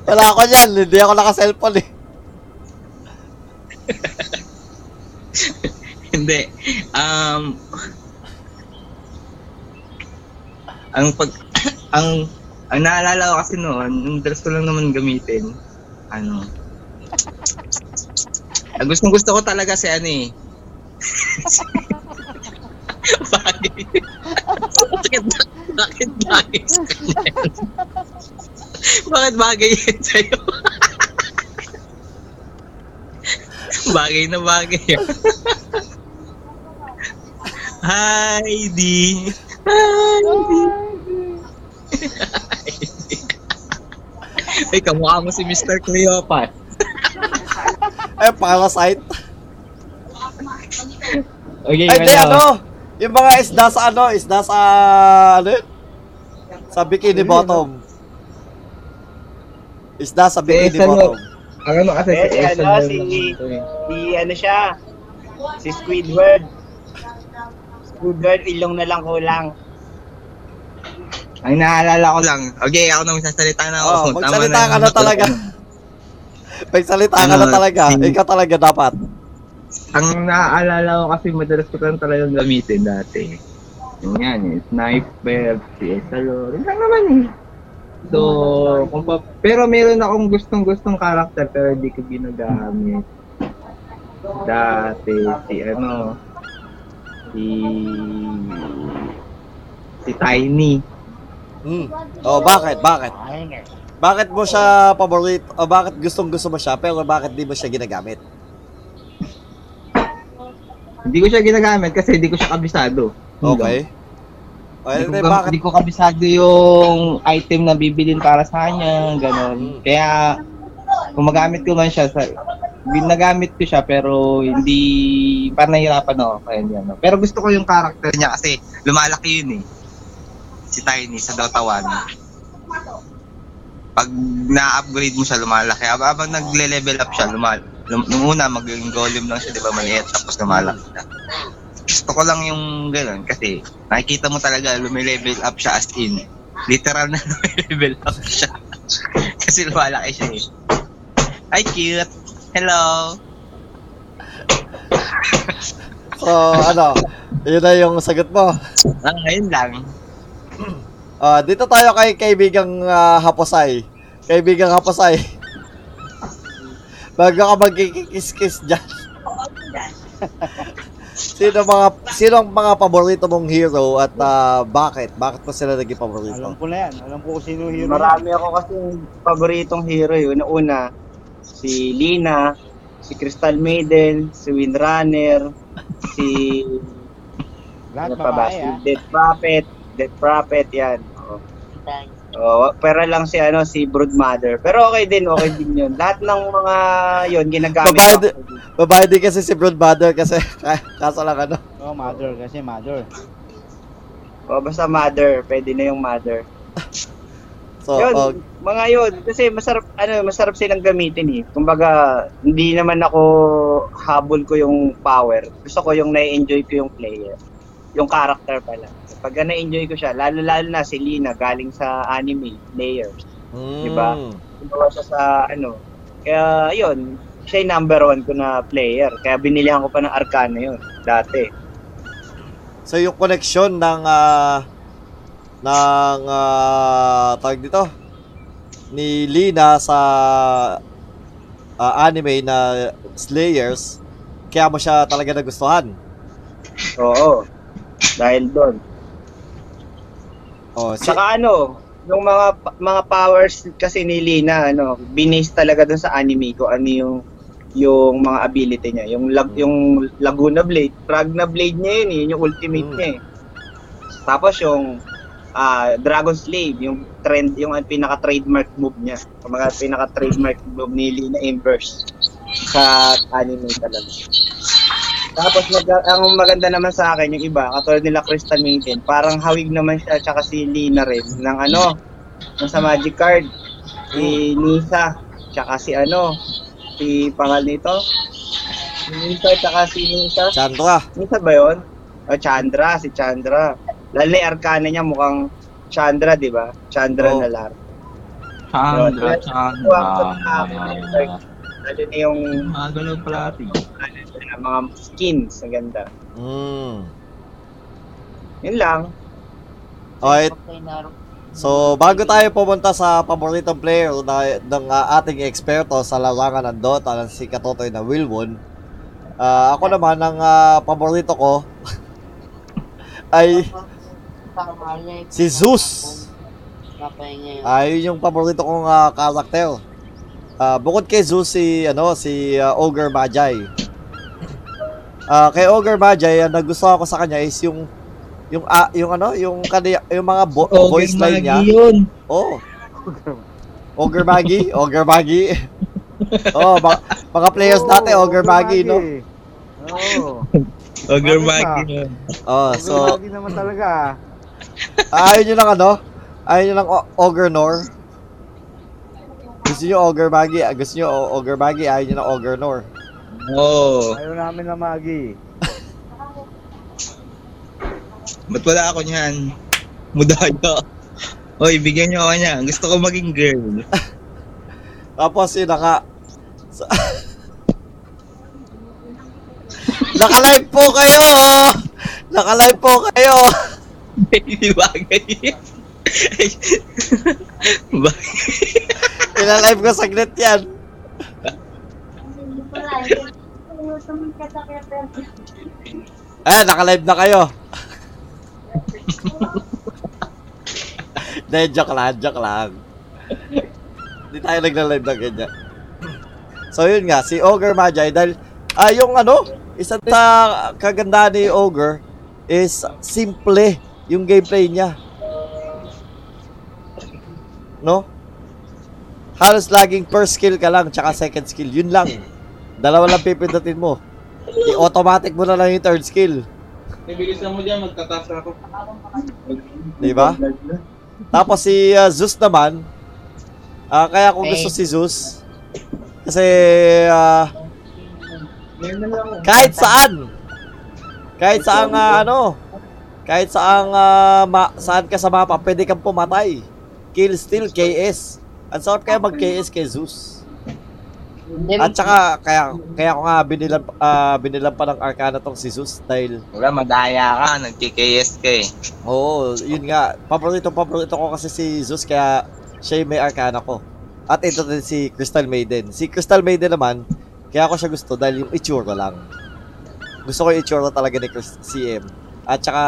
Wala ako dyan, hindi ako naka-cellphone eh. Hindi. Um, ang pag... ang, ang naalala ko kasi noon, yung dress ko lang naman gamitin. Ano? Ang gustong gusto ko talaga si ano eh. Bagay. Bakit, bakit bagay sa kanya? Bakit bagay yan sa'yo? Bagay na bagay yan. Heidi! Heidi! Heidi! Ay, kamukha mo si Mister Cleopat. Ay, Parasite. Okay, ay, di, ano? Yung mga isda sa ano? Isda sa... ano yun? Sa bikini bottom. Isda sa bikini eh, bottom. Ang ano kasi si Esa. Ano, si... Si ano siya? Si Squidward. Squidward, ilong na lang ko lang. Ang naalala ko lang. Okay, ako na magsasalita na ako. Oh, magsalita ka na talaga. Magsalita ka na talaga. Ikaw talaga dapat. Ang naaalala ko kasi madalas ko lang talagang gamitin dati. Yung yan eh, Sniper, E S L one, lang naman eh. So, kung pa, pero meron akong gustong-gustong karakter pero hindi ko ginagamit. Dati, si ano, si... si Tiny. Hmm. Oh, bakit? Bakit? Bakit mo siya paborito? O bakit gustong-gusto mo siya pero bakit di mo siya ginagamit? Hindi ko siya ginagamit kasi hindi ko siya kabisado. Okay. Well, hindi, ko, bakit? Hindi ko kabisado yung item na bibilin para sa kanya, gano'n. Kaya, kung magamit ko man siya, sa, ginagamit ko siya pero hindi, parang nahihirapan ako. Kaya, yan, no? Pero gusto ko yung character niya kasi lumalaki yun eh. Si Tiny sa Dota one. Pag na-upgrade mo siya, lumalaki. Habang nagle-level up siya, lumalaki. Nung una, magiging golem lang siya, di ba, maliit, tapos lumalaki na. Gusto ko lang yung gano'n, kasi nakikita mo talaga, lumilevel up siya as in. Literal na level up siya. Kasi lumalaki siya eh. Ay, cute! Hello! So, ano? Yun na yung sagot mo. Ah, ngayon lang. Uh, dito tayo kay Kaibigang uh, Happosai. Kaibigang Happosai. Bago ka magkikis-kis dyan. Sino mga sino ang mga paborito mong hero at uh, bakit? Bakit mo sila naging paborito? Alam ko na yan. Alam ko kung sino hero. Marami ako kasi paboritong hero yun. Una, si Lina, si Crystal Maiden, si Windrunner, si... Lahat ano pa ba? Si Death Prophet. Death Prophet, yan. Oh. Oh, pera lang si ano si Broodmother. Pero okay din, okay din 'yun. Lahat ng mga 'yon ginagamit. Babae, d- babae din kasi si Broodmother kasi kaso lang ano. Oh, mother kasi mother. Oh, basta mother, pwede na 'yung mother. So, yun, oh, mga 'yon kasi masarap ano, masarap silang gamitin eh. Kumbaga, hindi naman ako habol ko 'yung power. Gusto ko 'yung na-enjoy ko 'yung player. 'Yung character pala. Pagka na-enjoy ko siya, lalo-lalo na si Lina galing sa anime players. Mm. Diba? Diba siya sa ano. Kaya yun, siya yung number one ko na player. Kaya binilihan ko pa ng Arcana yun, dati. So yung connection ng uh, ng uh, tawag dito ni Lina sa uh, anime na Slayers, kaya mo siya talaga nagustuhan? Oo. Dahil doon. Oh, si- saka ano, yung mga mga powers kasi ni Lina, ano, binase talaga dun sa anime ko ano yung yung mga ability niya, yung lag, mm. yung Laguna Blade, Ragnarok Blade niya yun, yun yung ultimate mm. niya. Eh. Tapos yung uh, Dragon Slave, yung trend, yung pinaka trademark move niya. Kumbaga pinaka trademark move ni Lina Inverse sa anime talaga. Tapos mag- ang maganda naman sa akin yung iba, katulad nila Crystal Maiden, parang hawig naman siya tsaka si Lina rin ng ano, ng sa Magic Card, si Nisa, tsaka si ano, si pangal nito, si Nisa tsaka si Nisa. Chandra. Nisa ba yun? O oh, Chandra, si Chandra. Lalo na yung arcana niya mukhang Chandra, di ba? Chandra oh. na larga. Chandra, so, Chandra. Lalo na yung... Mga ganun pala ating. Ng mga skins, ang ganda. Mm. Yun lang. Alright. So, bago tayo pumunta sa paboritong player na, ng uh, ating eksperto sa larangan ng Dota, si Katotoy na Wilson, uh, ako naman, ang uh, paborito ko ay si Zeus. Ay, yun yung paborito kong uh, karakter. Uh, bukod kay Zeus, si, ano, si uh, Ogre Magi. Uh, kay Ogre Magi, ang nagustuhan ko sa kanya is yung yung uh, yung ano, yung kanya, yung mga bo- voice line niya. Yun. Oh. Ogre Magi, Ogre Magi. Oh, mga, mga players oh, dati Ogre Magi, no. Oh. Ogre Magi. Oh, so Ogre Magi naman talaga. Ayun niyo lang ano? Ayun niyo lang o- Ogre Nor. Gusto niyo Ogre Magi, gusto niyo Ogre Magi, ayun niyo lang Ogre Nor. Oh. Ayaw namin na Magi. Ba't wala ako niyan? Mudaya. Hoy, bigyan niyo ako niyan. Gusto ko maging girl. Tapos eh, naka... Naka-live po kayo! Naka-live po kayo! Hindi bagay. Ina-live ko saglit yan. Eh, naka-live na kayo. Dahil joke lang, joke lang. Hindi tayo nagla-live na ganyan. So yun nga, si Ogre Magi dahil ah, yung ano, isang ta- kaganda ni Ogre is simple yung gameplay niya. No? Halos laging first skill ka lang tsaka second skill, yun lang. Dalawa lang pipindutin mo. I-automatic mo na lang yung third skill. Bibilisan mo dyan, magtatas ako. Diba? Tapos si uh, Zeus naman, uh, kaya kung gusto si Zeus, kasi uh, kahit saan, kahit saan uh, ano, Kahit saang, uh, ma- saan ka sa mapa, pwede kang pumatay. Kill steal, K S. At saan kaya mag-K S kay Zeus? At saka, kaya, kaya ko nga binilan, uh, binilan pa ng Arcana tong si Zeus dahil... Wala, madaya ka, nag-K S ka eh. Oo, yun nga. Paborito-paborito ko kasi si Zeus, kaya siya may Arcana ko. At ito din si Crystal Maiden. Si Crystal Maiden naman, kaya ako siya gusto dahil yung itsura lang. Gusto ko yung itsura talaga ni Chris, C M. At saka,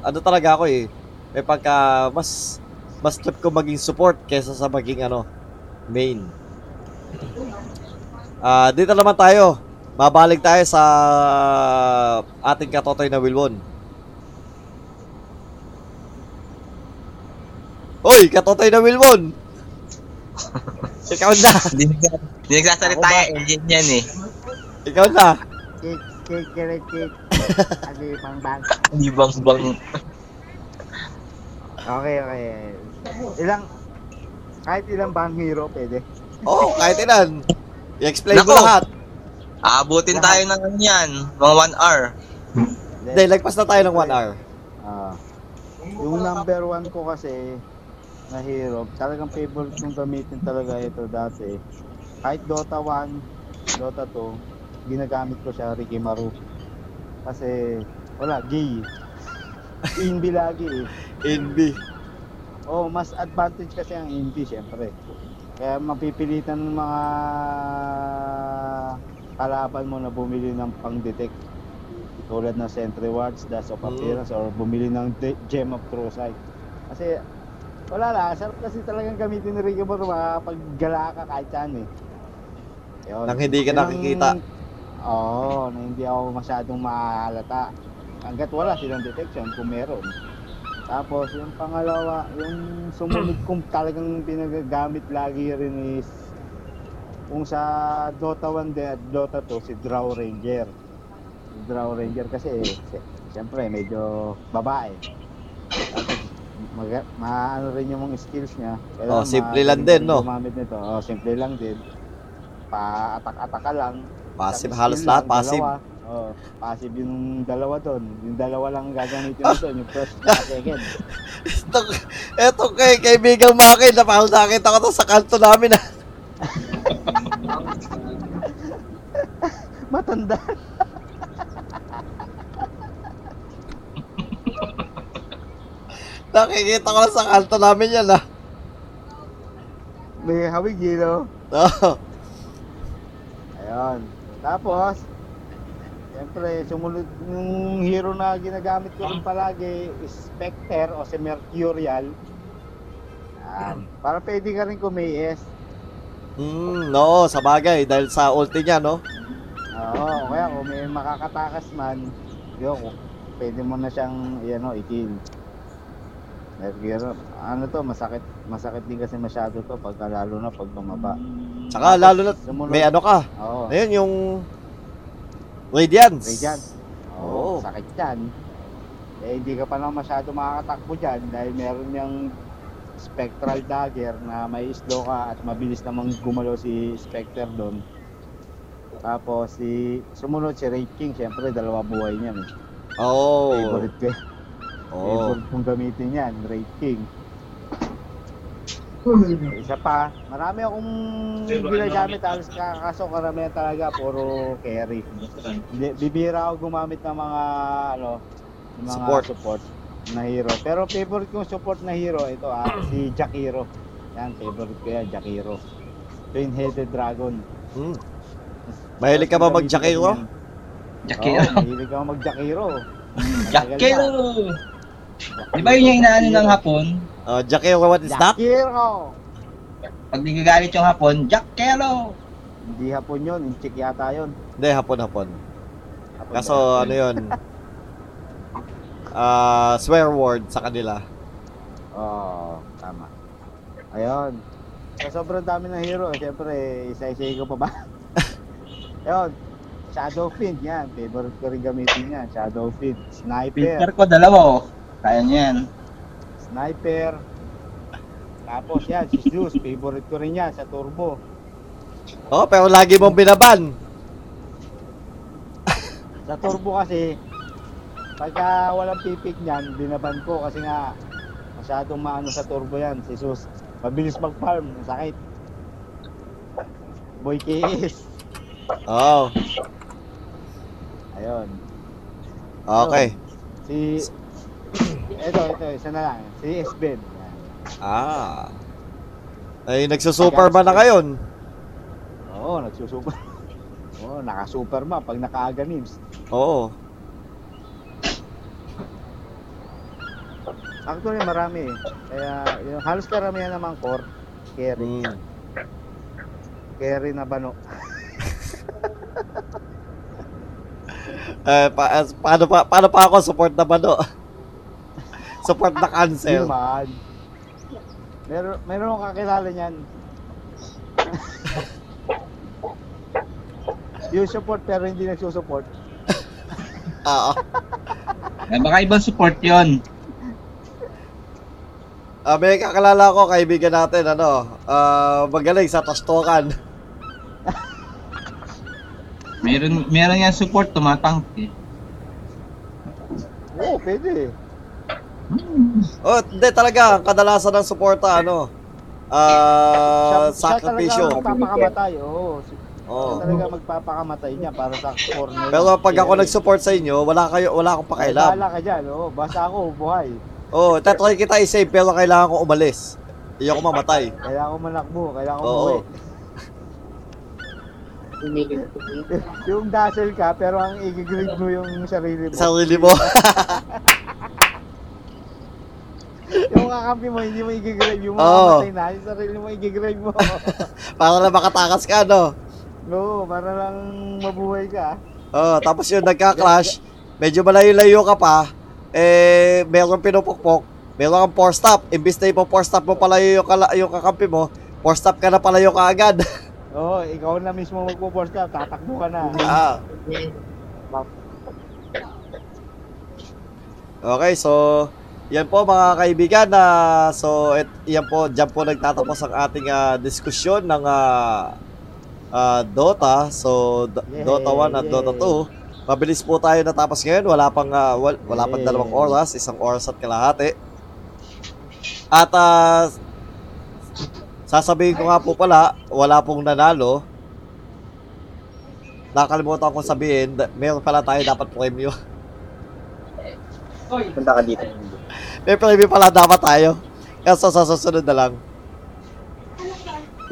ano talaga ako eh, may pagka, mas, mas trip ko maging support kesa sa maging, ano, main. Ah, uh, dito naman tayo. Mabalik tayo sa ating Katotoy na Wilson. Hoy, Katotoy na Wilson! Ikaw na! Hindi nagsasalita yung engine yan eh. Ikaw na! Kik, kik, kik. Adi, bang, bang. Adi, bang, bang. Okay, okay. Ilang, kahit ilang bang hero, pwede. Oo, oh, kahit ilan. I-explain ko lahat. Aabutin ah, tayo ng yan, mga one hour. Hindi, lagpas na tayo ng one hour. Ah. Yung number one ko kasi, na hero, talagang favorite kong gamitin talaga ito dati. Kahit Dota one, Dota two, ginagamit ko siya, Rikimaru. Kasi, wala, gay. Inbi lagi eh. Inbi. Oh, mas advantage kasi ang Inbi, syempre. Kaya mapipilitan ng mga kalaban mo na bumili ng pang-detect. Tulad ng Sentry Wards, Dash of Appearance, mm. or bumili ng de- Gem of True Sight. Kasi, wala lang. Sarap kasi talagang gamitin ni Rikimaru, makapaggala ka kahit saan eh. Yun. Nang hindi ka Yun, nakikita. Oo, oh, na hindi ako masyadong mahalata. Hanggat wala silang detection kung meron. Tapos yung pangalawa, yung sumunod kong talagang pinagagamit lagi rin is kung sa Dota one at Dota two, si Drow Ranger. Si Drow Ranger kasi eh, siyempre medyo babae. Tapos mag- maano rin yung mga skills niya. Kailan oh, simple ma- lang din, no? Nito. Oh, simple lang din. Pa-atak-ataka lang. Passive, halos lahat, passive. Oh, passive yung dalawa doon. Yung dalawa lang gagamitin mo doon, yung first at second. Itong, eto kay Kaibigang Macky, napahusakit ako to sa kanto namin ah. Matanda. Nakikita ko lang sa kanto namin yan ah. May hawig yun oh. Oo. Ayun. Tapos, siyempre, sumunod yung hero na ginagamit ko rin palagi is Specter o si Mercurial. Uh, para pwede ka rin kumayes. Hmm, no, sa bagay. Dahil sa ulti niya, no? Oo, kaya kung may makakatakas man, yun, pwede mo na siyang, yan o, itin. Mercurial, ano to, masakit. Masakit din kasi masyado to, pagka lalo na pag bumaba. Tsaka lalo na sumunod. May ano ka. Oo. Ayun yung Radiance. Radiance. Oo, oo. Sakit yan. Eh hindi ka pa lang masyado makakatakbo dyan dahil meron yung Spectral Dagger na may slow ka at mabilis namang gumalaw si Specter doon. Tapos si sumunod si Raid King, syempre dalawa buhay niyan. Oo. Oh. Favorite ko. Oo. Favorite kong gamitin yan, Raid King. Isa pa, marami akong ginagamit halos kaso karamihan talaga puro carry. Bibira ako gumamit ng mga ano, ng mga support. support na hero. Pero favorite kong support na hero ito ah, si Jakiro. Yan, favorite ko yan, Jakiro. Twin-headed dragon. Hmm. Mahilig ka ba mag-Jakiro? Jakiro. Oo, mahilig ka mag-Jakiro. Jakiro. Di ba yun yung inaano ng Hapon? Oh, Jakiro, what is that? Jakiro! Pag nagagalit yung Hapon, Jakiro! Hindi Hapon yun, inchik yata yun. Hindi, Hapon-Hapon. Hapon kaso Hapon. Ano yun, uh, swear word sa kanila. Oo, oh, tama. Ayun. So, sobrang dami ng hero, siyempre, isa-isay ko pa ba? Ayun. Shadowfiend, yan. Favorite ko rin gamitin yan. Shadowfiend, Sniper. Sniper ko, dalawa. Kaya niyan. Sniper. Tapos yan, si Zeus. Favorite ko rin yan sa Turbo. Oh, pero lagi mong binaban. Sa Turbo kasi, Pagka walang pipik niyan, binaban ko kasi nga masyadong maano sa turbo yan. Si Zeus, mabilis mag-farm, sakit. Boy K S. Oh. Ayun. Okay. So, si ito, ito, isa na lang. Si S-Ben. Ah. Ay, nagsusuperma na ngayon. Oo, nagsusuper. Oo, nakasuperma pag naka-aganims. Oo. Actually, marami eh. Kaya, yun, halos karamihan naman core. Carry. Mm. Carry na bano. eh, pa, as, paano, pa, paano pa ako support na bano? Support na cancel. Diman. Meron, meron akong kakilala niyan. Yung support pero hindi nagsusupport. Oo. Eh, baka ibang support yun. Uh, may kakalala ko, kaibigan natin, ano, uh, magaling sa tastokan. meron meron yan support, tumatangk eh. Oo, oh, pwede. Hmm. Oh, hindi talaga, kadalasan ng suporta, ano, uh, siya, sakripisyo. Siya talaga magpapakamatay, oo. Oh. Oh. Siya talaga magpapakamatay niya para sa corner. Pero pag ako nag-support sa inyo, wala, kayo, wala akong pakailam. Wala ka dyan, oo. Oh. Basta ako, buhay. Oh, tatry kita i-save pero kailangan ko umalis. Hindi ako mamatay. Kailangan ko manakbo, kailangan ko umuwi. Yung dazzle ka pero ang i-grade mo yung sarili mo. Sarili mo. Yung kakampi mo hindi mo i-grade yung mamatay na, yung sarili mo i-grade mo. Para lang makatakas ka, no? Oo, no, para lang mabuhay ka. Oh, tapos yung nagka-clash, medyo malayo-layo ka pa. Eh, meron pinupukpok, meron kang four-stop. Imbis na yung four-stop mo pala yung, kala, yung kakampi mo, four-stop ka na pala yung kaagad. Oo, oh, ikaw na mismo magpo-four-stop, tatakbo ka na. Ah. Okay, so, yan po mga kaibigan. Uh, so, et, yan po, dyan po nagtatapos ang ating uh, diskusyon ng uh, uh, Dota. So, d- yay, Dota one at yay. Dota two. Mabilis po tayo natapos ngayon. Wala pang, uh, wala pang dalawang oras. Isang oras at kalahati. At uh, sasabihin ko nga po pala, wala pong nanalo. Nakalimutan ko sabihin, meron pala tayo dapat premyo. Punta ka dito. May premyo pala dapat tayo. Kaso sasunod na lang.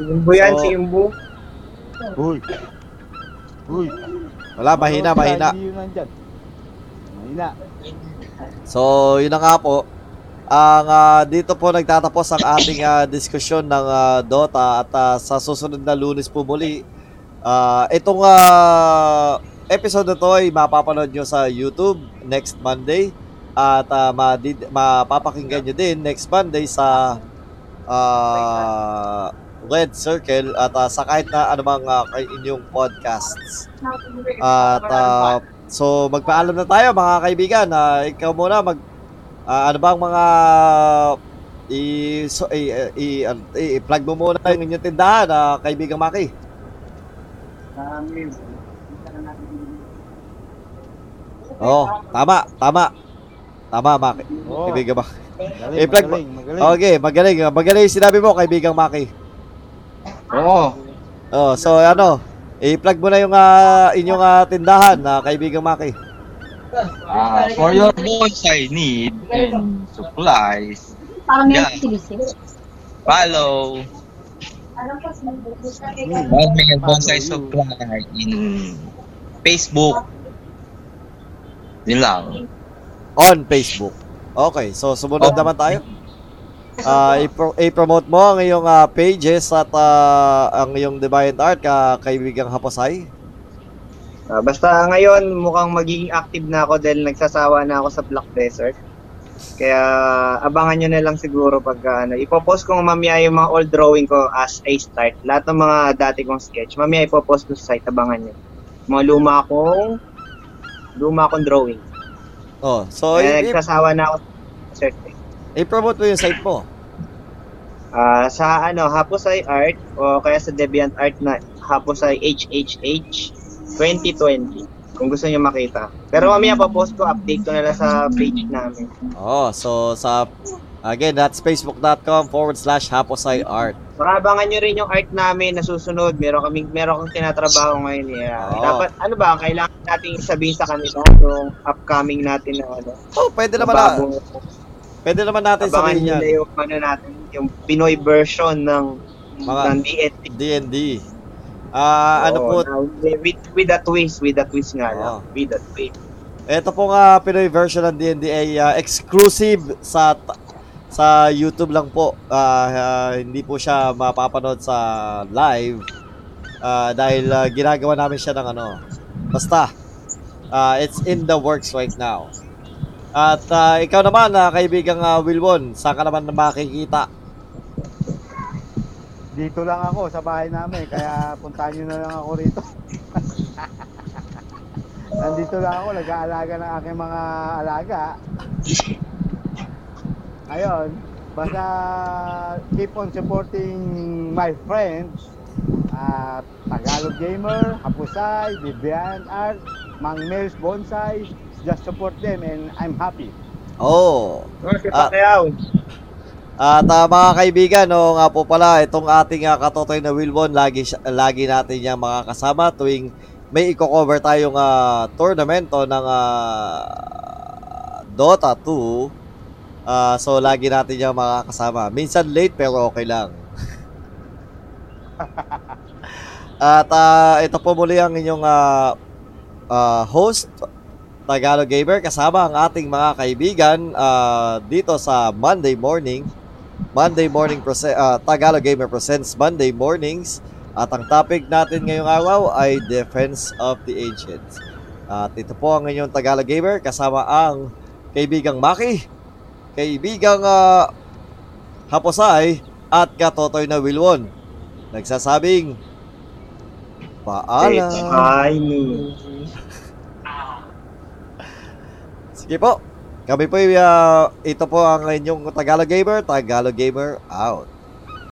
Simbo yan, so, simbo. Uy. Uy. Wala, mahina, mahina. So, yun na nga po. Ang, uh, dito po nagtatapos ang ating uh, diskusyon ng uh, Dota at uh, sa susunod na Lunes po muli. Uh, itong uh, episode na ito ay mapapanood nyo sa YouTube next Monday at uh, madid- mapapakinggan nyo din next Monday sa uh, Red Circle at uh, sa kahit na anumang uh, inyong podcasts. At uh, so magpaalam na tayo mga kaibigan. Uh, ikaw muna mag uh, ano bang mga i so, i, i, i, i plug mo muna yung inyong tindahan, uh, Kaibigang Macky. Oh, tama, tama. Tama, Macky. Oh. Kaibigan Macky. I plug mo. Okay, magaling. Magaling sinabi mo, Kaibigang Macky. Oo. Oh, so ano, i-plug mo na yung uh, inyong uh, tindahan na uh, Kaibigang Macky. Uh, for your bonsai need and supplies. Parang yeah. Follow. Mang Mel's Bonsai Supplies in Facebook. Yun lang. On Facebook. Okay, so sumunod oh. naman tayo. Uh, ipro- i-promote mo ang iyong uh, pages at uh, ang iyong Deviant Art, ka Kaibigang Happosai. Uh, basta ngayon mukhang magiging active na ako dahil nagsasawa na ako sa Black Desert. Kaya abangan nyo na lang siguro pag uh, ano, ipopost ko mamaya yung mga old drawing ko as a start. Lahat ng mga dati kong sketch, mamaya ipopost ko sa site, abangan nyo. Mga luma akong, luma akong drawing. Oh, so kaya i- nagsasawa na ako sa search. I-promote mo yung site mo. Uh, sa ano, Happosai Art o kaya sa Deviant Art na Happosai H H H twenty twenty. Kung gusto niyo makita. Pero mamaya pa-post ko, update ko na lang sa page namin. Oh, so sa again, that's facebook.com forward slash Happosai Art. Marabangan nyo rin yung art namin na susunod. Meron kaming, meron akong tinatrabaho ngayon. Yeah. Oh. Dapat, ano ba, kailangan natin sabihin sa kanila yung upcoming natin na ano. Oh, pwede naman na. Pwede naman natin abangan sabihin yan. Abangan nyo yung, ano natin, yung Pinoy version ng, mga, ng D and D. D and D. Ah, uh, ano po? Na, with, with a twist, with a twist nga lang. Oh. With a twist. Ito pong uh, Pinoy version ng D and D ay uh, exclusive sa t- sa YouTube lang po. Uh, uh, hindi po siya mapapanood sa live uh, dahil uh, ginagawa namin siya ng ano. Basta, uh, it's in the works right now. At uh, ikaw naman, uh, kaibigang uh, Wilwon, saan ka naman makikita? Dito lang ako sa bahay namin, kaya puntahan nyo na lang ako rito. Nandito lang ako, nag-aalaga ng aking mga alaga. Ayun, basta keep on supporting my friends. Uh, Tagalog Gamer, Happosai, Happosai Art, Mang Mel's Bonsai. Just support them and I'm happy. Oh! Uh, At uh, mga kaibigan, no, nga po pala, itong ating uh, Katotoy na Wilbon, lagi, lagi natin niyang mga kasama tuwing may i-cover tayong uh, tournamento ng uh, Dota two. Uh, so, lagi natin niyang mga kasama. Minsan late pero okay lang. At uh, ito po muli ang inyong uh, uh, host, Tagalog Gamer, kasama ang ating mga kaibigan uh, dito sa Monday morning. Monday morning prese- uh, Tagalog Gamer presents Monday mornings at ang topic natin ngayong araw ay Defense of the Ancients. At ito po ang inyong Tagalog Gamer kasama ang Kaibigang Macky, Kaibigang uh, Happosai at Katotoy na Wilwon. Nagsasabing paalam. Sige po. Kami po, uh, ito po ang inyong Tagalog Gamer, Tagalog Gamer out.